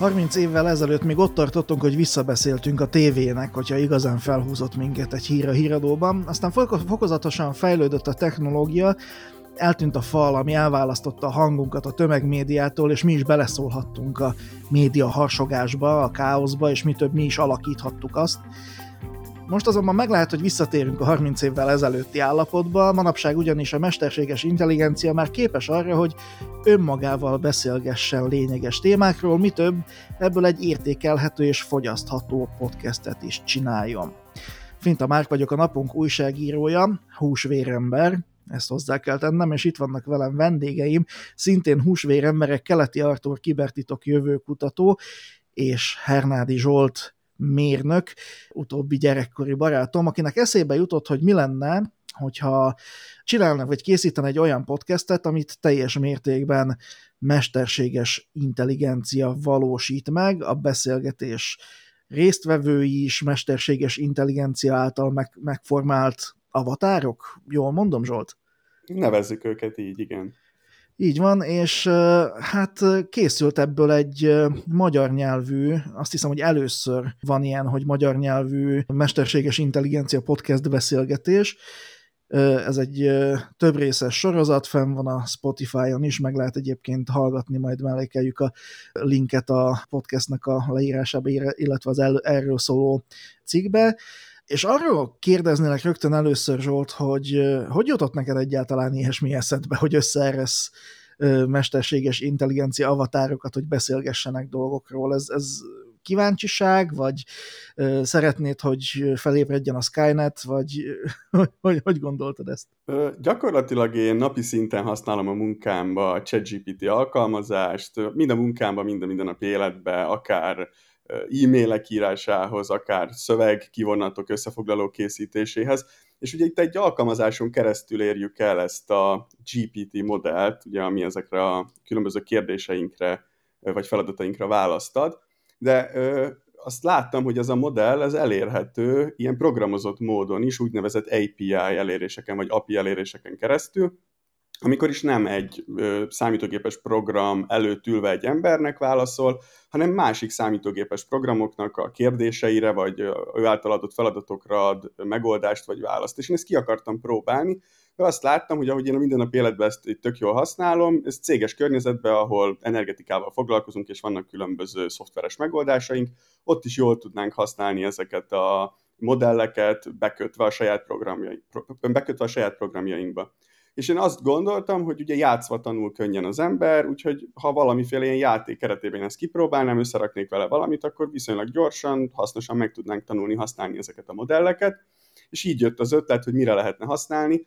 30 évvel ezelőtt még ott tartottunk, hogy visszabeszéltünk a tévének, hogyha igazán felhúzott minket egy hír a híradóban. Aztán fokozatosan fejlődött a technológia, eltűnt a fal, ami elválasztotta a hangunkat a tömegmédiától, és mi is beleszólhattunk a média harsogásba, a káoszba, és mi több, mi is alakíthattuk azt. Most azonban meg lehet, hogy visszatérünk a 30 évvel ezelőtti állapotba, manapság ugyanis a mesterséges intelligencia már képes arra, hogy önmagával beszélgessen lényeges témákról, mi több, ebből egy értékelhető és fogyasztható podcastet is csináljon. Finta Márk vagyok, a Napunk újságírója, húsvérember, ezt hozzá kell tennem, és itt vannak velem vendégeim, szintén húsvéremberek, Keleti Artúr kibertitok jövőkutató, és Hernádi Zsolt mérnök, utóbbi gyerekkori barátom, akinek eszébe jutott, hogy mi lenne, hogyha csinálnak vagy készítene egy olyan podcastet, amit teljes mértékben mesterséges intelligencia valósít meg, a beszélgetés résztvevői is mesterséges intelligencia által megformált avatárok? Jól mondom, Zsolt? Nevezzük őket így, igen. Így van, és hát készült ebből egy magyar nyelvű, azt hiszem, hogy először van ilyen, hogy magyar nyelvű mesterséges intelligencia podcast beszélgetés. Ez egy több részes sorozat, fenn van a Spotify-on is, meg lehet egyébként hallgatni, majd mellékeljük a linket a podcastnek a leírásába, illetve az erről szóló cikkbe. És arról kérdeznélek rögtön először, Zsolt, hogy jutott neked egyáltalán ilyesmi eszedbe, hogy összeeresz mesterséges intelligencia avatárokat, hogy beszélgessenek dolgokról. Ez kíváncsiság, vagy szeretnéd, hogy felébredjen a Skynet, vagy hogy gondoltad ezt? Gyakorlatilag én napi szinten használom a munkámba a ChatGPT alkalmazást, mind a munkámba, mind a mindennapi életbe, akár e-mailek írásához, akár szöveg, kivonatok, összefoglaló készítéséhez, és ugye itt egy alkalmazáson keresztül érjük el ezt a GPT modellt, ugye, ami ezekre a különböző kérdéseinkre, vagy feladatainkra választ ad, de azt láttam, hogy ez a modell ez elérhető ilyen programozott módon is, úgynevezett API eléréseken, vagy API eléréseken keresztül, amikor is nem egy számítógépes program előtt ülve egy embernek válaszol, hanem másik számítógépes programoknak a kérdéseire, vagy ő által adott feladatokra ad megoldást, vagy választ. És én ezt ki akartam próbálni, de azt láttam, hogy ahogy én a mindennapi életben ezt tök jól használom, ez céges környezetben, ahol energetikával foglalkozunk, és vannak különböző szoftveres megoldásaink, ott is jól tudnánk használni ezeket a modelleket, bekötve a saját programjainkba. És én azt gondoltam, hogy ugye játszva tanul könnyen az ember, úgyhogy ha valamiféle ilyen játék keretében ezt kipróbálnám, összeraknék vele valamit, akkor viszonylag gyorsan, hasznosan meg tudnánk tanulni, használni ezeket a modelleket. És így jött az ötlet, hogy mire lehetne használni.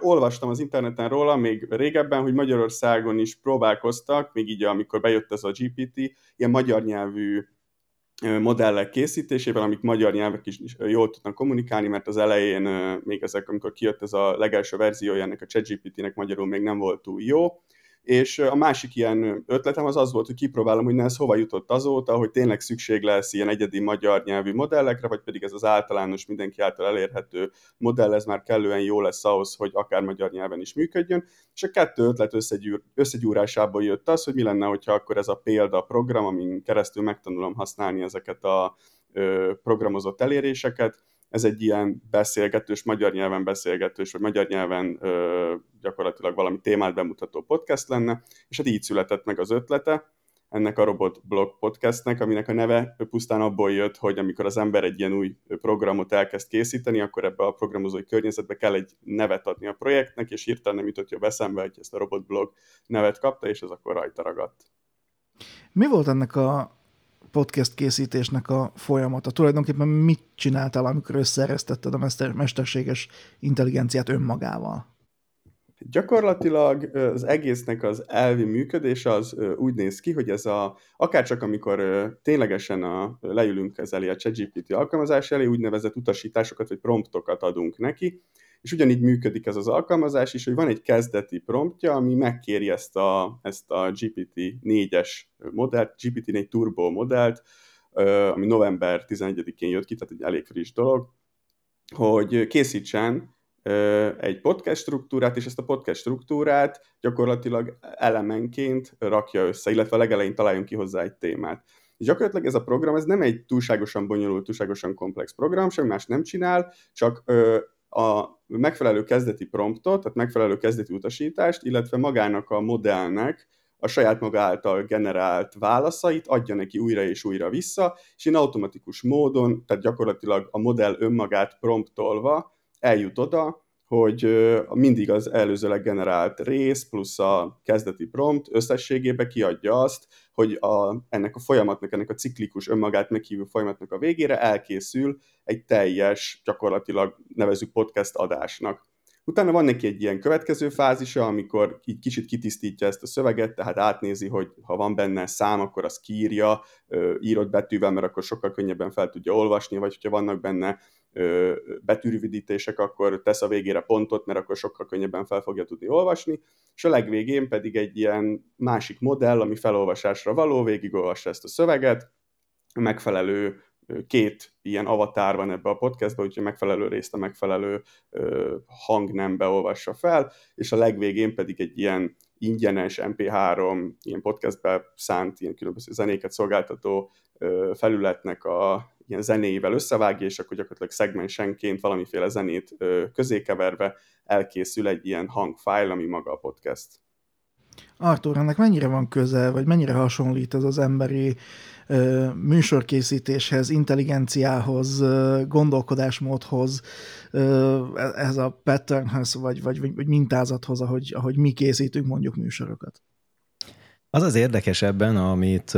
Olvastam az interneten róla még régebben, hogy Magyarországon is próbálkoztak, még így amikor bejött ez a GPT, ilyen magyar nyelvű modellek készítésében, amik magyar nyelvek is jól tudnak kommunikálni, mert az elején még ezek, amikor kijött ez a legelső verziója ennek a ChatGPT-nek, magyarul még nem volt túl jó, és a másik ilyen ötletem az volt, hogy kipróbálom, hogy ez hova jutott azóta, hogy tényleg szükség lesz ilyen egyedi magyar nyelvű modellekre, vagy pedig ez az általános, mindenki által elérhető modell, ez már kellően jó lesz ahhoz, hogy akár magyar nyelven is működjön, és a kettő ötlet összegyúrásából jött az, hogy mi lenne, hogyha akkor ez a példaprogram, amin keresztül megtanulom használni ezeket a programozott eléréseket, ez egy ilyen beszélgetős, vagy magyar nyelven gyakorlatilag valami témát bemutató podcast lenne, és hát így született meg az ötlete ennek a Robot Blog podcastnek, aminek a neve pusztán abból jött, hogy amikor az ember egy ilyen új programot elkezd készíteni, akkor ebbe a programozói környezetbe kell egy nevet adni a projektnek, és hirtelen nem jutott jobb eszembe, hogy ezt a Robot Blog nevet kapta, és ez akkor rajta ragadt. Mi volt ennek a podcast készítésnek a folyamata? Tulajdonképpen mit csináltál, amikor összeeresztetted a mesterséges intelligenciát önmagával? Gyakorlatilag az egésznek az elvi működése az úgy néz ki, hogy ez akárcsak amikor ténylegesen leülünk ezelé a ChatGPT alkalmazás elé, úgynevezett utasításokat vagy promptokat adunk neki, és ugyanígy működik ez az alkalmazás is, hogy van egy kezdeti promptja, ami megkéri ezt a GPT-4-es modellt, GPT-4 turbo modellt, ami november 11-én jött ki, tehát egy elég friss dolog, hogy készítsen egy podcast struktúrát, és ezt a podcast struktúrát gyakorlatilag elemenként rakja össze, illetve legelején találjunk ki hozzá egy témát. És gyakorlatilag ez a program, ez nem egy túlságosan bonyolult, túlságosan komplex program, semmi más nem csinál, csak a megfelelő kezdeti promptot, tehát megfelelő kezdeti utasítást, illetve magának a modellnek a saját maga által generált válaszait adja neki újra és újra vissza, és én automatikus módon, tehát gyakorlatilag a modell önmagát promptolva eljut oda, hogy mindig az előzőleg generált rész plusz a kezdeti prompt összességében kiadja azt, hogy ennek a folyamatnak, ennek a ciklikus önmagát meghívó folyamatnak a végére elkészül egy teljes, gyakorlatilag nevezzük podcast adásnak. Utána van neki egy ilyen következő fázisa, amikor így kicsit kitisztítja ezt a szöveget, tehát átnézi, hogy ha van benne szám, akkor azt kiírja, írott betűvel, mert akkor sokkal könnyebben fel tudja olvasni, vagy hogyha vannak benne betűrövidítések, akkor tesz a végére pontot, mert akkor sokkal könnyebben fel fogja tudni olvasni, és a legvégén pedig egy ilyen másik modell, ami felolvasásra való, végigolvassa ezt a szöveget, megfelelő 2 ilyen avatár van ebbe a podcastba, úgyhogy megfelelő részt a megfelelő hangnembe olvassa fel, és a legvégén pedig egy ilyen ingyenes MP3, ilyen podcastbe szánt, ilyen különböző zenéket szolgáltató felületnek a ilyen zenéivel összevágja, és akkor gyakorlatilag szegmensenként valamiféle zenét közékeverve elkészül egy ilyen hangfájl, ami maga a podcast. Artúr, ennek mennyire van köze, vagy mennyire hasonlít ez az emberi műsorkészítéshez, intelligenciához, gondolkodásmódhoz, ez a patternhez, vagy mintázathoz, ahogy mi készítünk mondjuk műsorokat? Az az érdekes ebben, amit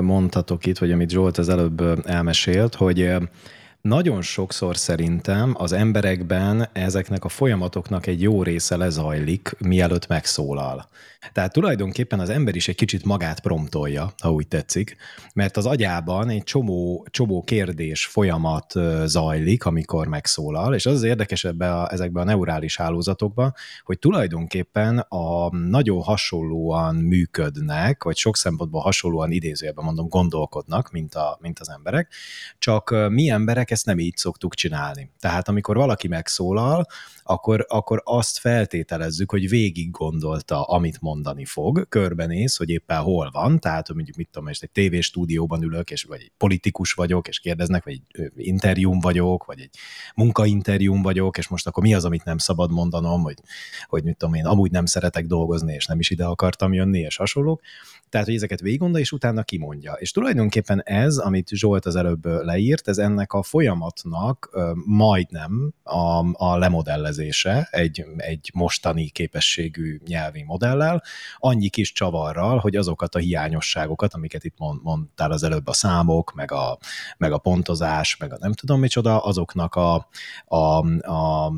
mondtatok itt, vagy amit Zsolt az előbb elmesélt, hogy nagyon sokszor szerintem az emberekben ezeknek a folyamatoknak egy jó része lezajlik, mielőtt megszólal. Tehát tulajdonképpen az ember is egy kicsit magát promptolja, ha úgy tetszik, mert az agyában egy csomó kérdés folyamat zajlik, amikor megszólal, és az az érdekes ezekben a neurális hálózatokban, hogy tulajdonképpen a nagyon hasonlóan működnek, vagy sok szempontból hasonlóan idézőjelben mondom, gondolkodnak, mint az emberek, csak mi emberek ezt nem így szoktuk csinálni. Tehát amikor valaki megszólal, akkor azt feltételezzük, hogy végig gondolta, amit mondani fog, körbenéz, hogy éppen hol van, tehát mondjuk mit tudom, most egy tévéstúdióban ülök, és vagy egy politikus vagyok, és kérdeznek, vagy egy interjún vagyok, vagy egy munkainterjún vagyok, és most akkor mi az, amit nem szabad mondanom, hogy mit tudom én, amúgy nem szeretek dolgozni, és nem is ide akartam jönni, és hasonlók. Tehát, hogy ezeket végig gondol, és utána kimondja. És tulajdonképpen ez, amit Zsolt az előbb leírt, ez ennek a folyamatnak majdnem a lemodellezése egy mostani képességű nyelvi modellel, annyi kis csavarral, hogy azokat a hiányosságokat, amiket itt mondtál az előbb, a számok, meg a pontozás, meg a nem tudom micsoda, azoknak a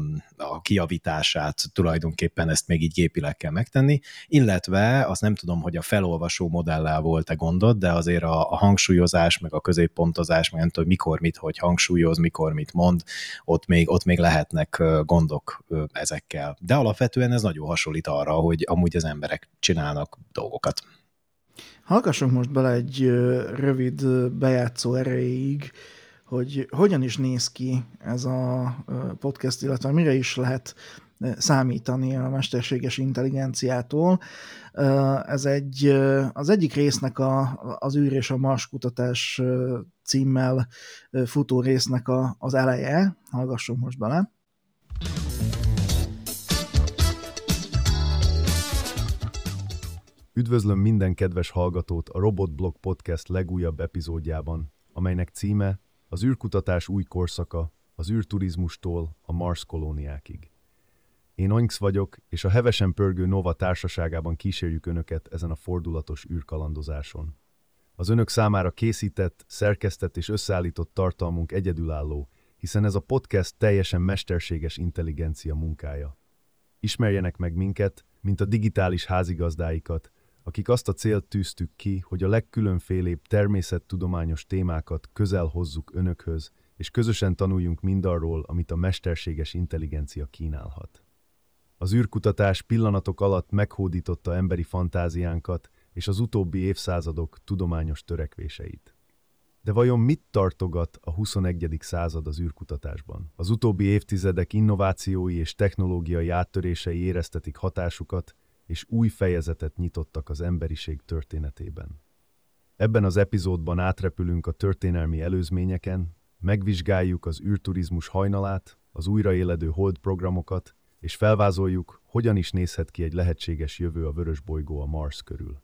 kijavítását tulajdonképpen ezt még így gépileg kell megtenni, illetve azt nem tudom, hogy a felolvasó modellel volt-e gondod, de azért a hangsúlyozás, meg a középpontozás, meg nem tudom, mikor mit, hogy hangsúlyoz, mikor mit mond, ott még lehetnek gondok ezekkel. De alapvetően ez nagyon hasonlít arra, hogy amúgy az emberek csinálnak dolgokat. Hallgassunk most bele egy rövid bejátszó erejéig, hogy hogyan is néz ki ez a podcast, illetve mire is lehet számítani a mesterséges intelligenciától. Ez az egyik résznek az űr és a Mars kutatás címmel futó résznek az eleje. Hallgassunk most bele. Üdvözlöm minden kedves hallgatót a Robot Blog podcast legújabb epizódjában, amelynek címe az űrkutatás új korszaka, az űrturizmustól a Mars kolóniákig. Én Onyx vagyok, és a hevesen pörgő Nova társaságában kísérjük Önöket ezen a fordulatos űrkalandozáson. Az Önök számára készített, szerkesztett és összeállított tartalmunk egyedülálló, hiszen ez a podcast teljesen mesterséges intelligencia munkája. Ismerjenek meg minket, mint a digitális házigazdáikat, akik azt a célt tűztük ki, hogy a legkülönfélébb természettudományos témákat közel hozzuk Önökhöz, és közösen tanuljunk mindarról, amit a mesterséges intelligencia kínálhat. Az űrkutatás pillanatok alatt meghódította emberi fantáziánkat és az utóbbi évszázadok tudományos törekvéseit. De vajon mit tartogat a 21. század az űrkutatásban? Az utóbbi évtizedek innovációi és technológiai áttörései éreztetik hatásukat, és új fejezetet nyitottak az emberiség történetében. Ebben az epizódban átrepülünk a történelmi előzményeken, megvizsgáljuk az űrturizmus hajnalát, az újraéledő hold programokat, és felvázoljuk, hogyan is nézhet ki egy lehetséges jövő a vörösbolygó a Mars körül.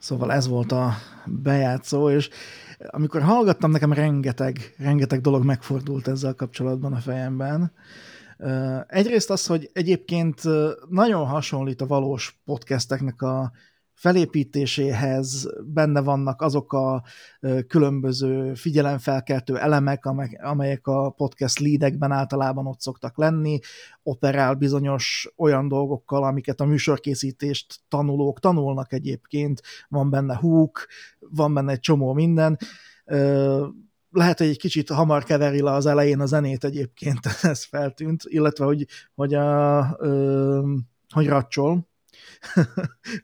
Szóval ez volt a bejátszó, és amikor hallgattam, nekem rengeteg dolog megfordult ezzel kapcsolatban a fejemben. Egyrészt az, hogy egyébként nagyon hasonlít a valós podcasteknek a felépítéséhez, benne vannak azok a különböző figyelemfelkeltő elemek, amelyek a podcast leadekben általában ott szoktak lenni, operál bizonyos olyan dolgokkal, amiket a műsorkészítést tanulók tanulnak egyébként, van benne hook, van benne egy csomó minden. Lehet, hogy egy kicsit hamar keveri le az elején a zenét egyébként, ez feltűnt, illetve hogy racsol,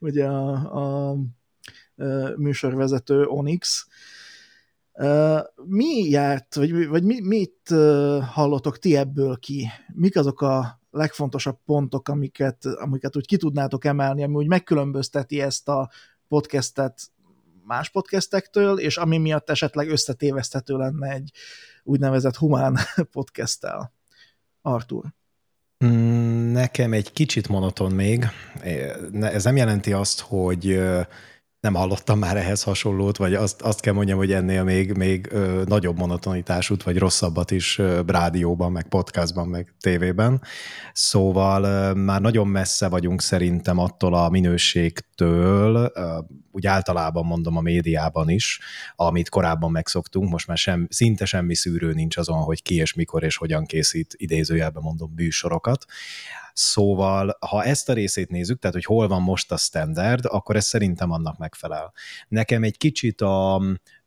ugye a műsorvezető Onyx. Mi járt, vagy mit hallotok ti ebből ki? Mik azok a legfontosabb pontok, amiket úgy ki tudnátok emelni, ami úgy megkülönbözteti ezt a podcastet más podcastektől, és ami miatt esetleg összetéveszthető lenne egy úgynevezett humán podcasttel? Artúr. Nekem egy kicsit monoton még. Ez nem jelenti azt, hogy nem hallottam már ehhez hasonlót, vagy azt kell mondjam, hogy ennél még nagyobb monotonitásút, vagy rosszabbat is rádióban, meg podcastban, meg tévében. Szóval már nagyon messze vagyunk szerintem attól a minőségtől, úgy általában mondom a médiában is, amit korábban megszoktunk, most már szinte semmi szűrő nincs azon, hogy ki és mikor és hogyan készít, idézőjelben mondom, műsorokat. Szóval, ha ezt a részét nézzük, tehát hogy hol van most a standard, akkor ez szerintem annak megfelel. Nekem egy kicsit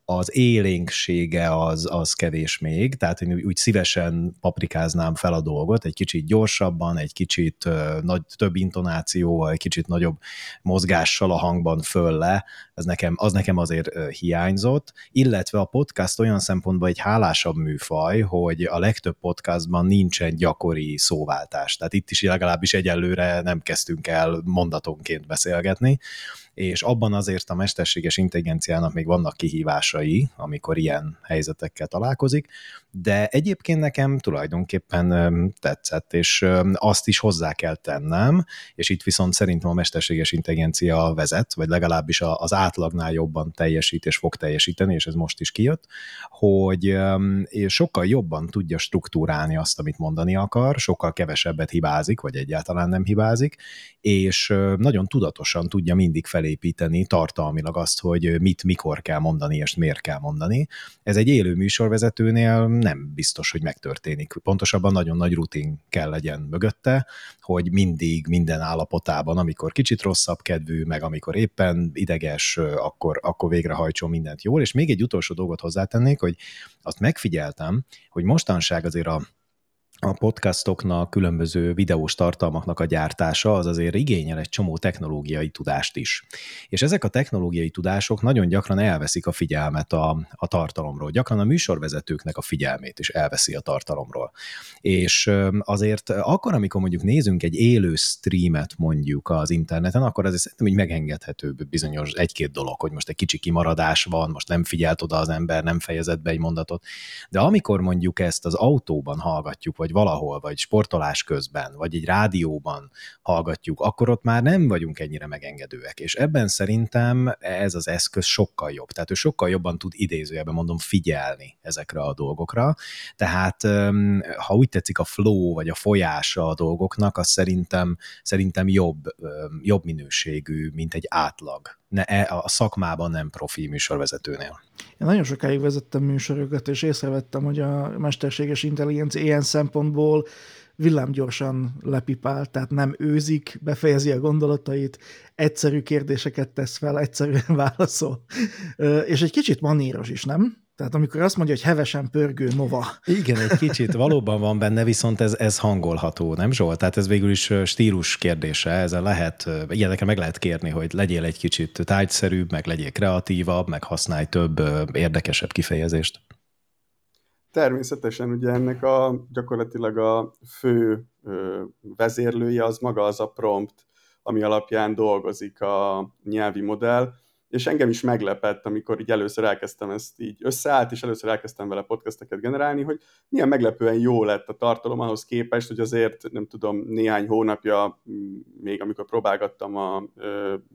az élénksége az kevés még, tehát én úgy szívesen paprikáznám fel a dolgot, egy kicsit gyorsabban, egy kicsit több intonációval, egy kicsit nagyobb mozgással a hangban föl le, az nekem azért hiányzott, illetve a podcast olyan szempontból egy hálásabb műfaj, hogy a legtöbb podcastban nincsen gyakori szóváltás, tehát itt is legalábbis egyelőre nem kezdtünk el mondatonként beszélgetni, és abban azért a mesterséges intelligenciának még vannak kihívásai, amikor ilyen helyzetekkel találkozik, de egyébként nekem tulajdonképpen tetszett, és azt is hozzá kell tennem, és itt viszont szerintem a mesterséges intelligencia vezet, vagy legalábbis az átlagnál jobban teljesít, és fog teljesíteni, és ez most is kijött, hogy sokkal jobban tudja struktúrálni azt, amit mondani akar, sokkal kevesebbet hibázik, vagy egyáltalán nem hibázik, és nagyon tudatosan tudja mindig felépíteni tartalmilag azt, hogy mit, mikor kell mondani, és miért kell mondani. Ez egy élő műsorvezetőnél nem biztos, hogy megtörténik. Pontosabban nagyon nagy rutin kell legyen mögötte, hogy mindig, minden állapotában, amikor kicsit rosszabb kedvű, meg amikor éppen ideges, akkor végrehajtson mindent jól. És még egy utolsó dolgot hozzátennék, hogy azt megfigyeltem, hogy mostanság azért a podcastoknak, különböző videós tartalmaknak a gyártása az azért igényel egy csomó technológiai tudást is. És ezek a technológiai tudások nagyon gyakran elveszik a figyelmet a tartalomról. Gyakran a műsorvezetőknek a figyelmét is elveszi a tartalomról. És azért akkor, amikor mondjuk nézünk egy élő streamet mondjuk az interneten, akkor azért szerintem így megengedhetőbb bizonyos egy-két dolog, hogy most egy kicsi kimaradás van, most nem figyelt oda az ember, nem fejezett be egy mondatot. De amikor mondjuk ezt az autóban hallgatjuk, vagy valahol, vagy sportolás közben, vagy egy rádióban hallgatjuk, akkor ott már nem vagyunk ennyire megengedőek. És ebben szerintem ez az eszköz sokkal jobb. Tehát ő sokkal jobban tud idézőjelben mondom figyelni ezekre a dolgokra. Tehát ha úgy tetszik a flow, vagy a folyása a dolgoknak, az szerintem jobb minőségű, mint egy átlag. A szakmában nem profi műsorvezetőnél. Én nagyon sokáig vezettem műsorokat, és észrevettem, hogy a mesterséges intelligencia ilyen szempontból villámgyorsan lepipál, tehát nem őzik, befejezi a gondolatait, egyszerű kérdéseket tesz fel, egyszerűen válaszol. És egy kicsit maníros is, nem? Tehát amikor azt mondja, hogy hevesen pörgő nova. Igen, egy kicsit valóban van benne, viszont ez hangolható, nem Zsolt? Tehát ez végül is stílus kérdése, ezen lehet, ilyenekre meg lehet kérni, hogy legyél egy kicsit tájszerűbb, meg legyél kreatívabb, meg használj több érdekesebb kifejezést. Természetesen ugye ennek gyakorlatilag a fő vezérlője az maga az a prompt, ami alapján dolgozik a nyelvi modell, és engem is meglepett, amikor így először elkezdtem ezt így összeállt, és először elkezdtem vele podcasteket generálni, hogy milyen meglepően jó lett a tartalom ahhoz képest, hogy azért, nem tudom, néhány hónapja, még amikor próbálgattam a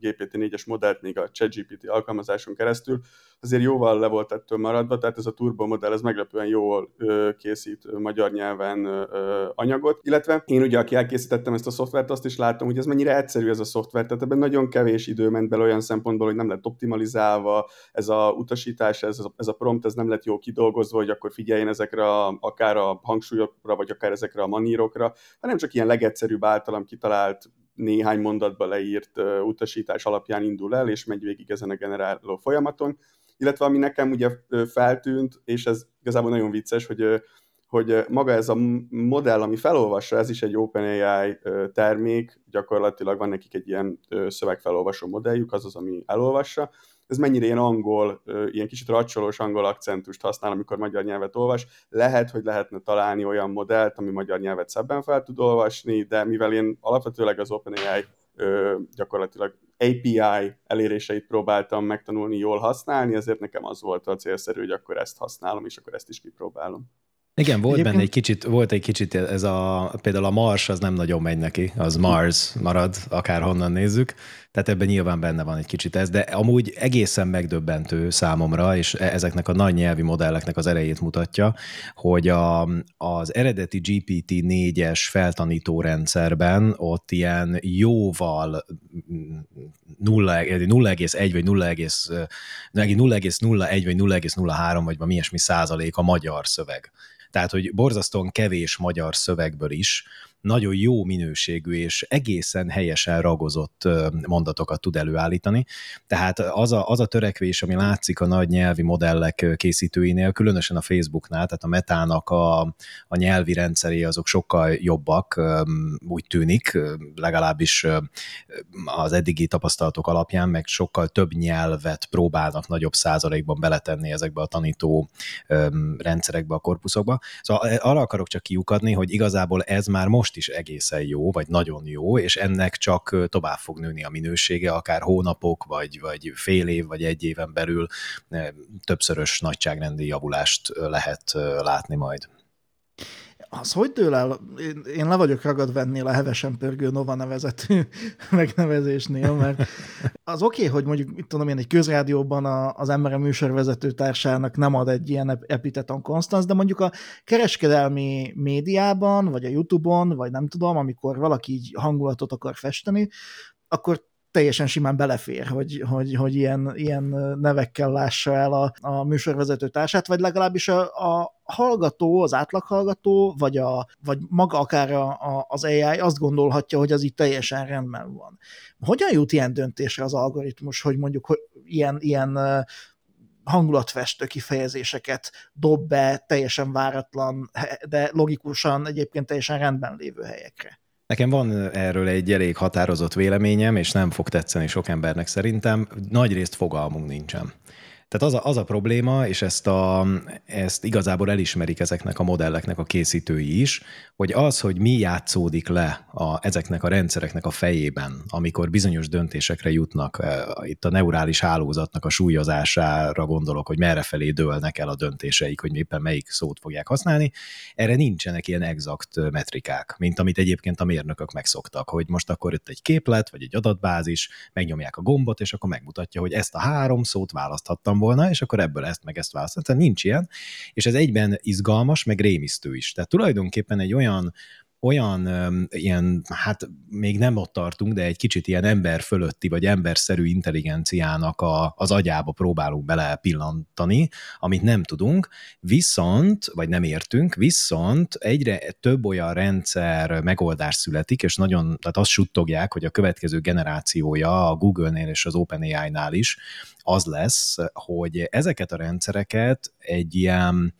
GPT-4-es modellt, még a ChatGPT alkalmazáson keresztül, azért jóval le volt ettől maradva, tehát ez a turbo modell, ez meglepően jól készít magyar nyelven anyagot, illetve én ugye, aki elkészítettem ezt a szoftvert, azt is láttam, hogy ez mennyire egyszerű ez a szoftver, tehát ebben nagyon kevés idő ment bele olyan szempontból, hogy nem lett optimalizálva, ez a utasítás, ez a prompt, ez nem lett jó kidolgozva, hogy akkor figyeljen ezekre akár a hangsúlyokra, vagy akár ezekre a manírokra, hanem csak ilyen legegyszerűbb általam kitalált néhány mondatba leírt utasítás alapján indul el, és megy végig ezen a generáló folyamaton. Illetve ami nekem ugye feltűnt, és ez igazából nagyon vicces, hogy maga ez a modell, ami felolvassa, ez is egy OpenAI termék, gyakorlatilag van nekik egy ilyen szövegfelolvasó modelljük, az, ami elolvassa. Ez mennyire ilyen angol, ilyen kicsit racsolós angol akcentust használ, amikor magyar nyelvet olvas. Lehet, hogy lehetne találni olyan modellt, ami magyar nyelvet szebben fel tud olvasni, de mivel én alapvetőleg az OpenAI gyakorlatilag API eléréseit próbáltam megtanulni, jól használni, ezért nekem az volt a célszerű, hogy akkor ezt használom, és akkor ezt is kipróbálom. Igen, volt egy kicsit ez például a Mars, az nem nagyon megy neki, az Mars marad, akárhonnan nézzük, tehát ebben nyilván benne van egy kicsit ez, de amúgy egészen megdöbbentő számomra, és ezeknek a nagy nyelvi modelleknek az erejét mutatja, hogy az eredeti GPT-4-es feltanító rendszerben ott ilyen jóval 0,1 vagy 0,01 vagy 0,03 vagy valami ilyesmi százalék a magyar szöveg. Tehát, hogy borzasztóan kevés magyar szövegből is nagyon jó minőségű és egészen helyesen ragozott mondatokat tud előállítani. Tehát az a törekvés, ami látszik a nagy nyelvi modellek készítőinél, különösen a Facebooknál, tehát a Metának a nyelvi rendszeré azok sokkal jobbak, úgy tűnik, legalábbis az eddigi tapasztalatok alapján, meg sokkal több nyelvet próbálnak nagyobb százalékban beletenni ezekbe a tanító rendszerekbe, a korpuszokba. Szóval arra akarok csak kiukadni, hogy igazából ez már most is egészen jó, vagy nagyon jó, és ennek csak tovább fog nőni a minősége, akár hónapok, vagy fél év, vagy egy éven belül többszörös nagyságrendi javulást lehet látni majd. Az hogy dől el? Én le vagyok ragadva ennél a hevesen pörgő Nova nevezetű megnevezésnél, mert az oké, hogy mondjuk, mit tudom én, egy közrádióban az ember a műsorvezető társának nem ad egy ilyen epiteton konstanz, de mondjuk a kereskedelmi médiában, vagy a YouTube-on, vagy nem tudom, amikor valaki így hangulatot akar festeni, akkor teljesen simán belefér, hogy ilyen nevekkel lássa el a műsorvezető társát, vagy legalábbis a hallgató, az átlaghallgató, vagy maga akár az AI azt gondolhatja, hogy az így teljesen rendben van. Hogyan jut ilyen döntésre az algoritmus, hogy mondjuk hogy ilyen hangulatfestő kifejezéseket dob be teljesen váratlan, de logikusan egyébként teljesen rendben lévő helyekre? Nekem van erről egy elég határozott véleményem, és nem fog tetszeni sok embernek szerintem. Nagyrészt fogalmunk nincsen. Tehát az a probléma, és ezt igazából elismerik ezeknek a modelleknek a készítői is, hogy az, hogy mi játszódik le ezeknek a rendszereknek a fejében, amikor bizonyos döntésekre jutnak, itt a neurális hálózatnak a súlyozására gondolok, hogy merrefelé dőlnek el a döntéseik, hogy éppen melyik szót fogják használni, erre nincsenek ilyen exakt metrikák, mint amit egyébként a mérnökök megszoktak, hogy most akkor itt egy képlet, vagy egy adatbázis, megnyomják a gombot, és akkor megmutatja, hogy ezt a három szót választhattam volna, és akkor ebből ezt meg ezt választani. Tehát nincs ilyen, és ez egyben izgalmas, meg rémisztő is. Tehát tulajdonképpen egy olyan olyan ilyen, hát még nem ott tartunk, de egy kicsit ilyen ember fölötti, vagy emberszerű intelligenciának az agyába próbálunk bele pillantani, amit nem tudunk, viszont, vagy nem értünk, viszont egyre több olyan rendszer megoldás születik, és nagyon, tehát azt suttogják, hogy a következő generációja a Google-nél és az OpenAI-nál is az lesz, hogy ezeket a rendszereket egy ilyen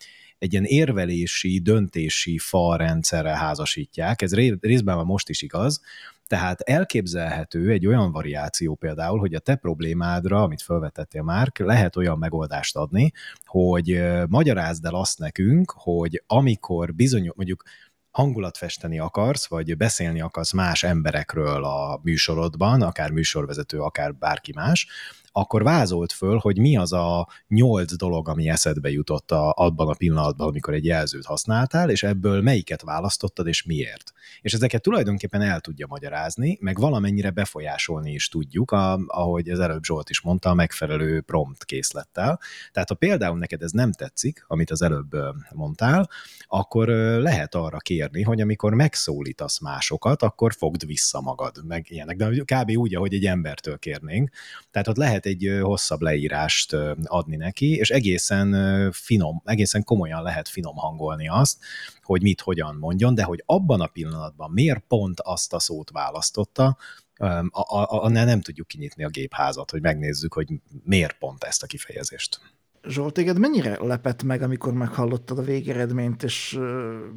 érvelési, döntési falrendszerrel házasítják. Ez részben már most is igaz, tehát elképzelhető egy olyan variáció például, hogy a te problémádra, amit felvetettél már, lehet olyan megoldást adni, hogy magyarázd el azt nekünk, hogy amikor bizonyos, mondjuk hangulatfesteni akarsz, vagy beszélni akarsz más emberekről a műsorodban, akár műsorvezető, akár bárki más, akkor vázolt föl, hogy mi az a 8 dolog, ami eszedbe jutott abban a pillanatban, amikor egy jelzőt használtál, és ebből melyiket választottad, és miért. És ezeket tulajdonképpen el tudja magyarázni, meg valamennyire befolyásolni is tudjuk, ahogy az előbb Zsolt is mondta, a megfelelő prompt készlettel. Tehát ha például neked ez nem tetszik, amit az előbb mondtál, akkor lehet arra kérni, hogy amikor megszólítasz másokat, akkor fogd vissza magad, meg ilyenek. De kb. Úgy, ahogy egy embertől kérnénk. Tehát ott lehet egy hosszabb leírást adni neki, és egészen finom, egészen komolyan lehet finom hangolni azt, hogy mit, hogyan mondjon, de hogy abban a pillanatban miért pont azt a szót választotta, annál nem tudjuk kinyitni a gépházat, hogy megnézzük, hogy miért pont ezt a kifejezést. Zsolt, téged mennyire lepett meg, amikor meghallottad a végeredményt, és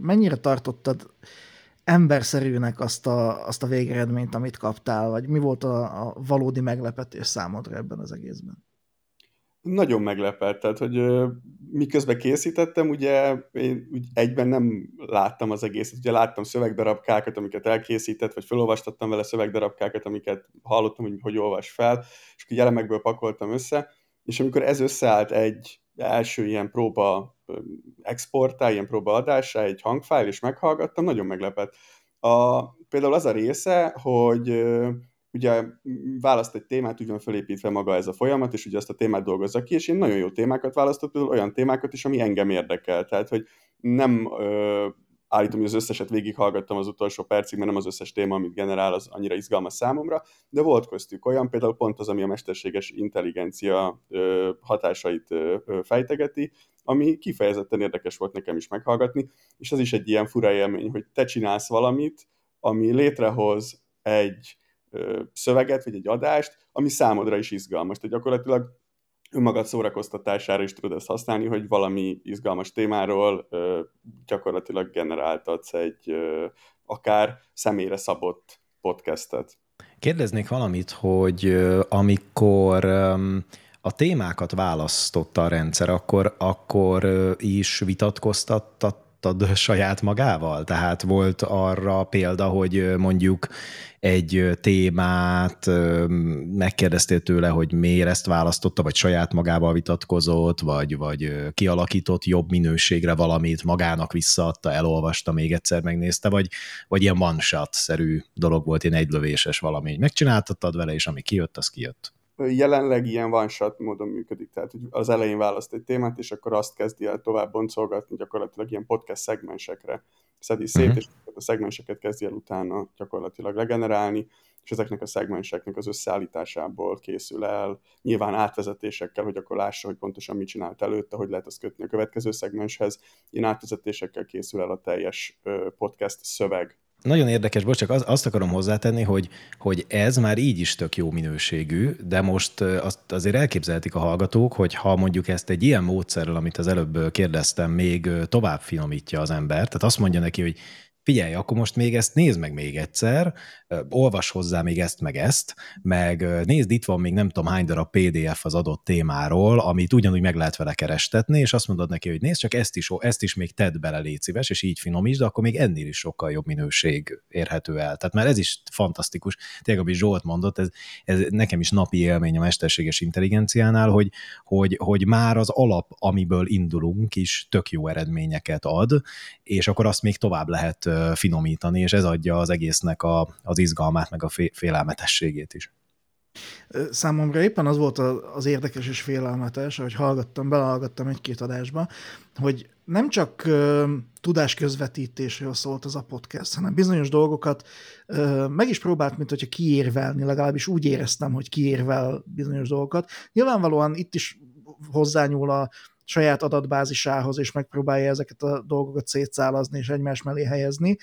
mennyire tartottad emberszerűnek azt a végeredményt, amit kaptál, vagy mi volt a valódi meglepetés számodra ebben az egészben? Nagyon meglepett, tehát, hogy miközben készítettem, ugye én egyben nem láttam az egészet, ugye láttam szövegdarabkákat, amiket elkészített, vagy felolvastattam vele szövegdarabkákat, amiket hallottam, hogy olvas fel, és így elemekből pakoltam össze, és amikor ez összeállt egy első ilyen próba exportál, ilyen próba adásá, egy hangfájl, és meghallgattam, nagyon meglepett. Például az a része, hogy ugye választ egy témát, úgy van felépítve maga ez a folyamat, és ugye azt a témát dolgozza ki, és én nagyon jó témákat választottam, olyan témákat is, ami engem érdekel. Tehát, hogy nem állítom, hogy az összeset végighallgattam az utolsó percig, mert nem az összes téma, amit generál, az annyira izgalmas számomra, de volt köztük olyan, például pont az, ami a mesterséges intelligencia hatásait fejtegeti, ami kifejezetten érdekes volt nekem is meghallgatni, és ez is egy ilyen fura élmény, hogy te csinálsz valamit, ami létrehoz egy szöveget, vagy egy adást, ami számodra is izgalmas. Tehát gyakorlatilag önmagad szórakoztatására is tudod ezt használni, hogy valami izgalmas témáról gyakorlatilag generáltatsz egy akár személyre szabott podcastet. Kérdeznék valamit, hogy amikor a témákat választotta a rendszer, akkor is vitatkoztattad saját magával? Tehát volt arra példa, hogy mondjuk egy témát, megkérdeztél tőle, hogy miért ezt választotta, vagy saját magával vitatkozott, vagy kialakított jobb minőségre valamit, magának visszaadta, elolvasta, még egyszer megnézte, vagy ilyen one-shot-szerű dolog volt, ilyen egylövéses valami. Megcsináltattad vele, és ami kijött, az kijött. Jelenleg ilyen one-shot módon működik, tehát az elején választ egy témát, és akkor azt kezdi el tovább boncolgatni, gyakorlatilag ilyen podcast szegmensekre szedi szét, és a szegmenseket kezdi el utána gyakorlatilag legenerálni, és ezeknek a szegmenseknek az összeállításából készül el, nyilván átvezetésekkel, hogy akkor lássa, hogy pontosan mit csinált előtte, hogy lehet azt kötni a következő szegmenshez, ilyen átvezetésekkel készül el a teljes podcast szöveg. Nagyon érdekes, csak azt akarom hozzátenni, hogy ez már így is tök jó minőségű, de most azt azért elképzelhetik a hallgatók, hogy ha mondjuk ezt egy ilyen módszerrel, amit az előbb kérdeztem, még tovább finomítja az ember, tehát azt mondja neki, hogy figyelj, akkor most még ezt nézd meg még egyszer, olvas hozzá még ezt meg ezt, meg nézd, itt van még nem tudom hány darab PDF az adott témáról, amit ugyanúgy meg lehet vele kerestetni, és azt mondod neki, hogy nézd, csak ezt is még tedd bele, légy szíves, és így finomítsd, de akkor még ennél is sokkal jobb minőség érhető el. Tehát már ez is fantasztikus. Tényleg, amit Zsolt mondott, ez nekem is napi élmény a mesterséges intelligenciánál, hogy már az alap, amiből indulunk is tök jó eredményeket ad, és akkor azt még tovább lehet finomítani, és ez adja az egésznek az izgalmát, meg a félelmetességét is. Számomra éppen az volt az érdekes és félelmetes, ahogy hallgattam, belehallgattam egy-két adásba, hogy nem csak tudásközvetítésről szólt az a podcast, hanem bizonyos dolgokat meg is próbált, mint hogyha kiérvelni, legalábbis úgy éreztem, hogy kiérvel bizonyos dolgokat. Nyilvánvalóan itt is hozzányúl a saját adatbázisához, és megpróbálja ezeket a dolgokat szétszálazni és egymás mellé helyezni,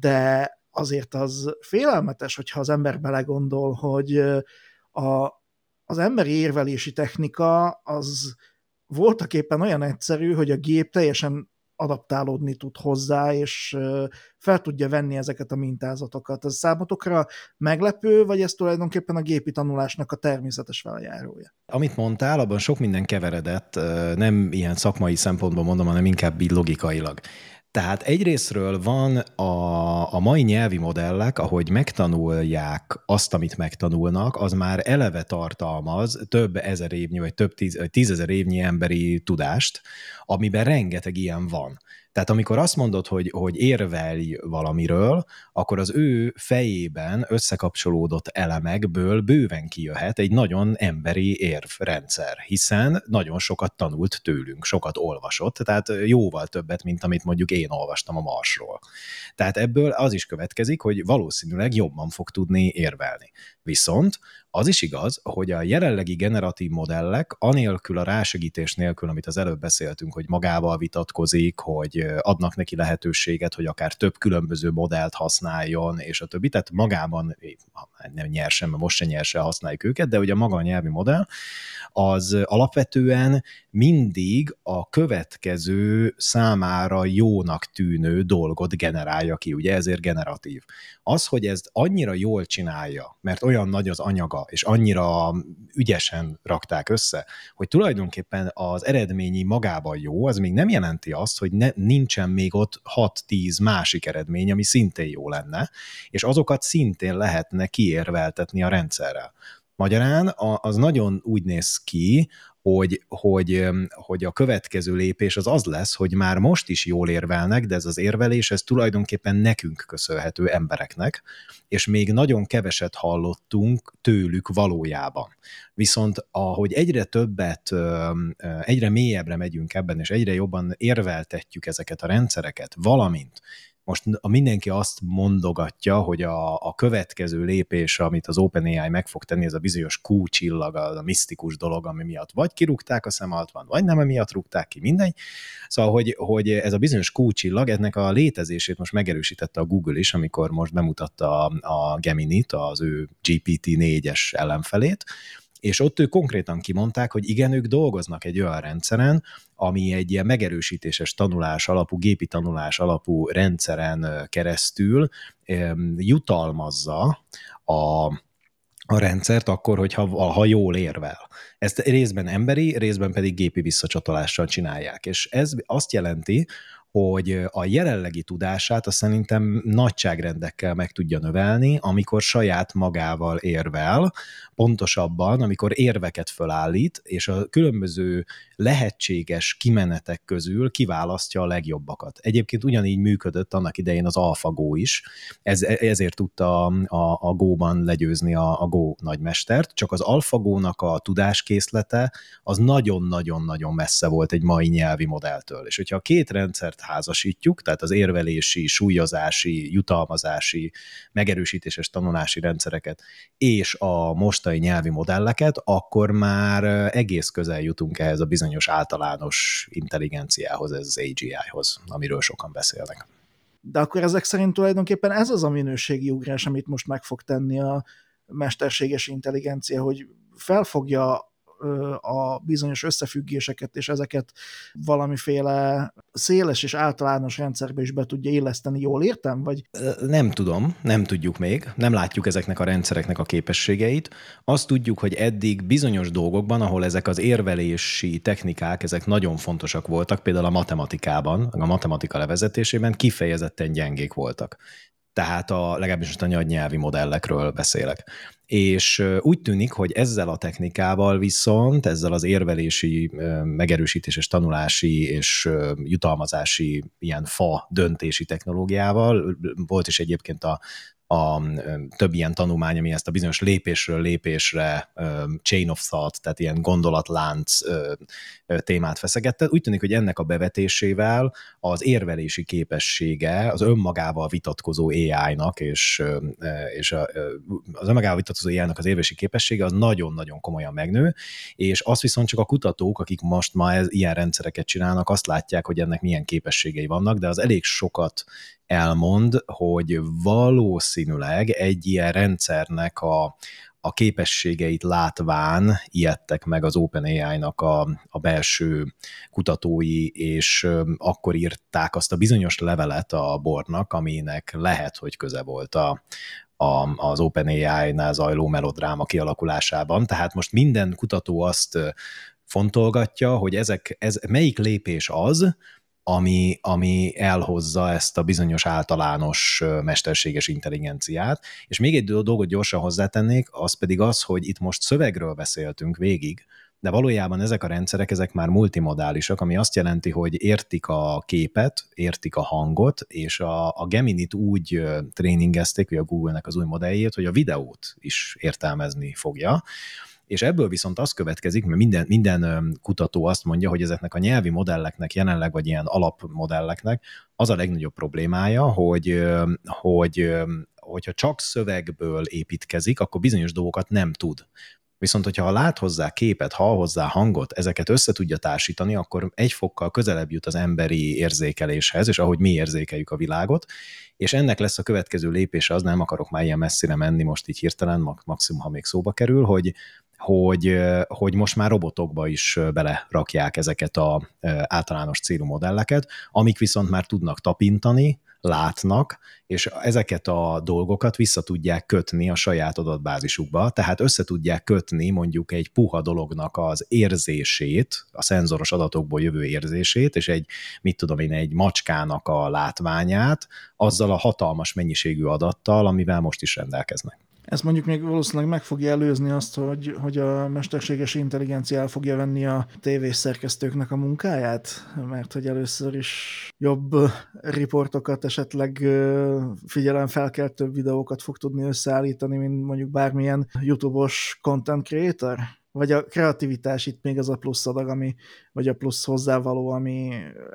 de azért az félelmetes, hogyha az ember belegondol, hogy az emberi érvelési technika az voltak éppen olyan egyszerű, hogy a gép teljesen adaptálódni tud hozzá, és fel tudja venni ezeket a mintázatokat. Ez számotokra meglepő, vagy ez tulajdonképpen a gépi tanulásnak a természetes velejárója? Amit mondtál, abban sok minden keveredett, nem ilyen szakmai szempontból mondom, hanem inkább így logikailag. Tehát egyrészről van a mai nyelvi modellek, ahogy megtanulják azt, amit megtanulnak, az már eleve tartalmaz több ezer évnyi, vagy több tízezer évnyi emberi tudást, amiben rengeteg ilyen van. Tehát amikor azt mondod, hogy érvelj valamiről, akkor az ő fejében összekapcsolódott elemekből bőven kijöhet egy nagyon emberi érvrendszer, hiszen nagyon sokat tanult tőlünk, sokat olvasott, tehát jóval többet, mint amit mondjuk én olvastam a Marsról. Tehát ebből az is következik, hogy valószínűleg jobban fog tudni érvelni. Viszont az is igaz, hogy a jelenlegi generatív modellek, anélkül a rásegítés nélkül, amit az előbb beszéltünk, hogy magával vitatkozik, hogy adnak neki lehetőséget, hogy akár több különböző modellt használjon, és a többi, tehát magában, nem nyersen, mert most se nyersen használjuk őket, de ugye maga a nyelvi modell, az alapvetően mindig a következő számára jónak tűnő dolgot generálja ki, ugye ezért generatív. Az, hogy ezt annyira jól csinálja, mert olyan nagy az anyaga, és annyira ügyesen rakták össze, hogy tulajdonképpen az eredményi magában jó, az még nem jelenti azt, hogy nincsen még ott 6-10 másik eredmény, ami szintén jó lenne, és azokat szintén lehetne kiérveltetni a rendszerrel. Magyarán az nagyon úgy néz ki, hogy a következő lépés az lesz, hogy már most is jól érvelnek, de ez az érvelés, ez tulajdonképpen nekünk köszönhető embereknek, és még nagyon keveset hallottunk tőlük valójában. Viszont ahogy egyre többet, egyre mélyebbre megyünk ebben, és egyre jobban érveltetjük ezeket a rendszereket, valamint most mindenki azt mondogatja, hogy a következő lépés, amit az OpenAI meg fog tenni, ez a bizonyos Q csillag, a misztikus dolog, ami miatt vagy kirúgták a szem alatt van, vagy nem emiatt rúgták ki, mindegy. Szóval, hogy ez a bizonyos Q csillag, ennek a létezését most megerősítette a Google is, amikor most bemutatta a Geminit, az ő GPT-4-es ellenfelét, és ott ők konkrétan kimondták, hogy igen, ők dolgoznak egy olyan rendszeren, ami egy ilyen megerősítéses tanulás alapú, gépi tanulás alapú rendszeren keresztül jutalmazza a rendszert akkor, hogyha jól érvel. Ezt részben emberi, részben pedig gépi visszacsatolással csinálják. És ez azt jelenti, hogy a jelenlegi tudását azt szerintem nagyságrendekkel meg tudja növelni, amikor saját magával érvel, pontosabban, amikor érveket fölállít, és a különböző lehetséges kimenetek közül kiválasztja a legjobbakat. Egyébként ugyanígy működött annak idején az AlphaGo is, ezért tudta a Go-ban legyőzni a Go nagymestert, csak az AlphaGo-nak a tudáskészlete az nagyon-nagyon-nagyon messze volt egy mai nyelvi modelltől, és hogyha a két rendszert házasítjuk, tehát az érvelési, súlyozási, jutalmazási, megerősítéses tanulási rendszereket, és a mostani nyelvi modelleket, akkor már egész közel jutunk ehhez a bizonyos általános intelligenciához, ez az AGI-hoz, amiről sokan beszélnek. De akkor ezek szerint tulajdonképpen ez az a minőségi ugrás, amit most meg fog tenni a mesterséges intelligencia, hogy felfogja a bizonyos összefüggéseket, és ezeket valamiféle széles és általános rendszerbe is be tudja illeszteni, jól értem? Vagy? Nem tudom, nem tudjuk még, nem látjuk ezeknek a rendszereknek a képességeit. Azt tudjuk, hogy eddig bizonyos dolgokban, ahol ezek az érvelési technikák, ezek nagyon fontosak voltak, például a matematikában, a matematika levezetésében kifejezetten gyengék voltak. Tehát legalábbis most a nagynyelvi modellekről beszélek. És úgy tűnik, hogy ezzel a technikával viszont, ezzel az érvelési, megerősítéses tanulási és jutalmazási ilyen döntési technológiával, volt is egyébként a a több ilyen tanulmány, ami ezt a bizonyos lépésről lépésre chain of thought, tehát ilyen gondolatlánc témát feszegette. Úgy tűnik, hogy ennek a bevetésével az érvelési képessége az önmagával vitatkozó AI-nak, és az önmagával vitatkozó AI-nak az érvelési képessége az nagyon-nagyon komolyan megnő, és azt viszont csak a kutatók, akik most már ilyen rendszereket csinálnak, azt látják, hogy ennek milyen képességei vannak, de az elég sokat elmond, hogy valószínűleg egy ilyen rendszernek a képességeit látván ijedtek meg az OpenAI-nak a belső kutatói, és akkor írták azt a bizonyos levelet a boardnak, aminek lehet, hogy köze volt az OpenAI-nál zajló melodráma kialakulásában. Tehát most minden kutató azt fontolgatja, hogy melyik lépés az, ami elhozza ezt a bizonyos általános mesterséges intelligenciát. És még egy dolgot gyorsan hozzátennék, az pedig az, hogy itt most szövegről beszéltünk végig, de valójában ezek a rendszerek, ezek már multimodálisak, ami azt jelenti, hogy értik a képet, értik a hangot, és a Gemini-t úgy tréningezték, hogy a Google-nek az új modelljét, hogy a videót is értelmezni fogja. És ebből viszont az következik, mert minden kutató azt mondja, hogy ezeknek a nyelvi modelleknek jelenleg, vagy ilyen alapmodelleknek az a legnagyobb problémája, hogyha csak szövegből építkezik, akkor bizonyos dolgokat nem tud. Viszont, hogyha lát hozzá képet, hall hozzá hangot, ezeket össze tudja társítani, akkor egy fokkal közelebb jut az emberi érzékeléshez, és ahogy mi érzékeljük a világot, és ennek lesz a következő lépése, az nem akarok már ilyen messzire menni most így hirtelen, maximum, ha még szóba kerül, hogy most már robotokba is belerakják ezeket az általános célú modelleket, amik viszont már tudnak tapintani, látnak, és ezeket a dolgokat vissza tudják kötni a saját adatbázisukba, tehát össze tudják kötni mondjuk egy puha dolognak az érzését, a szenzoros adatokból jövő érzését, és egy macskának a látványát, azzal a hatalmas mennyiségű adattal, amivel most is rendelkeznek. Ez mondjuk még valószínűleg meg fogja előzni azt, hogy a mesterséges intelligencia el fogja venni a tévészerkesztőknek a munkáját, mert hogy először is jobb riportokat, esetleg figyelemfelkeltőbb videókat fog tudni összeállítani, mint mondjuk bármilyen YouTube-os content creator. Vagy a kreativitás itt még az a plusz adag, vagy a plusz hozzávaló, ami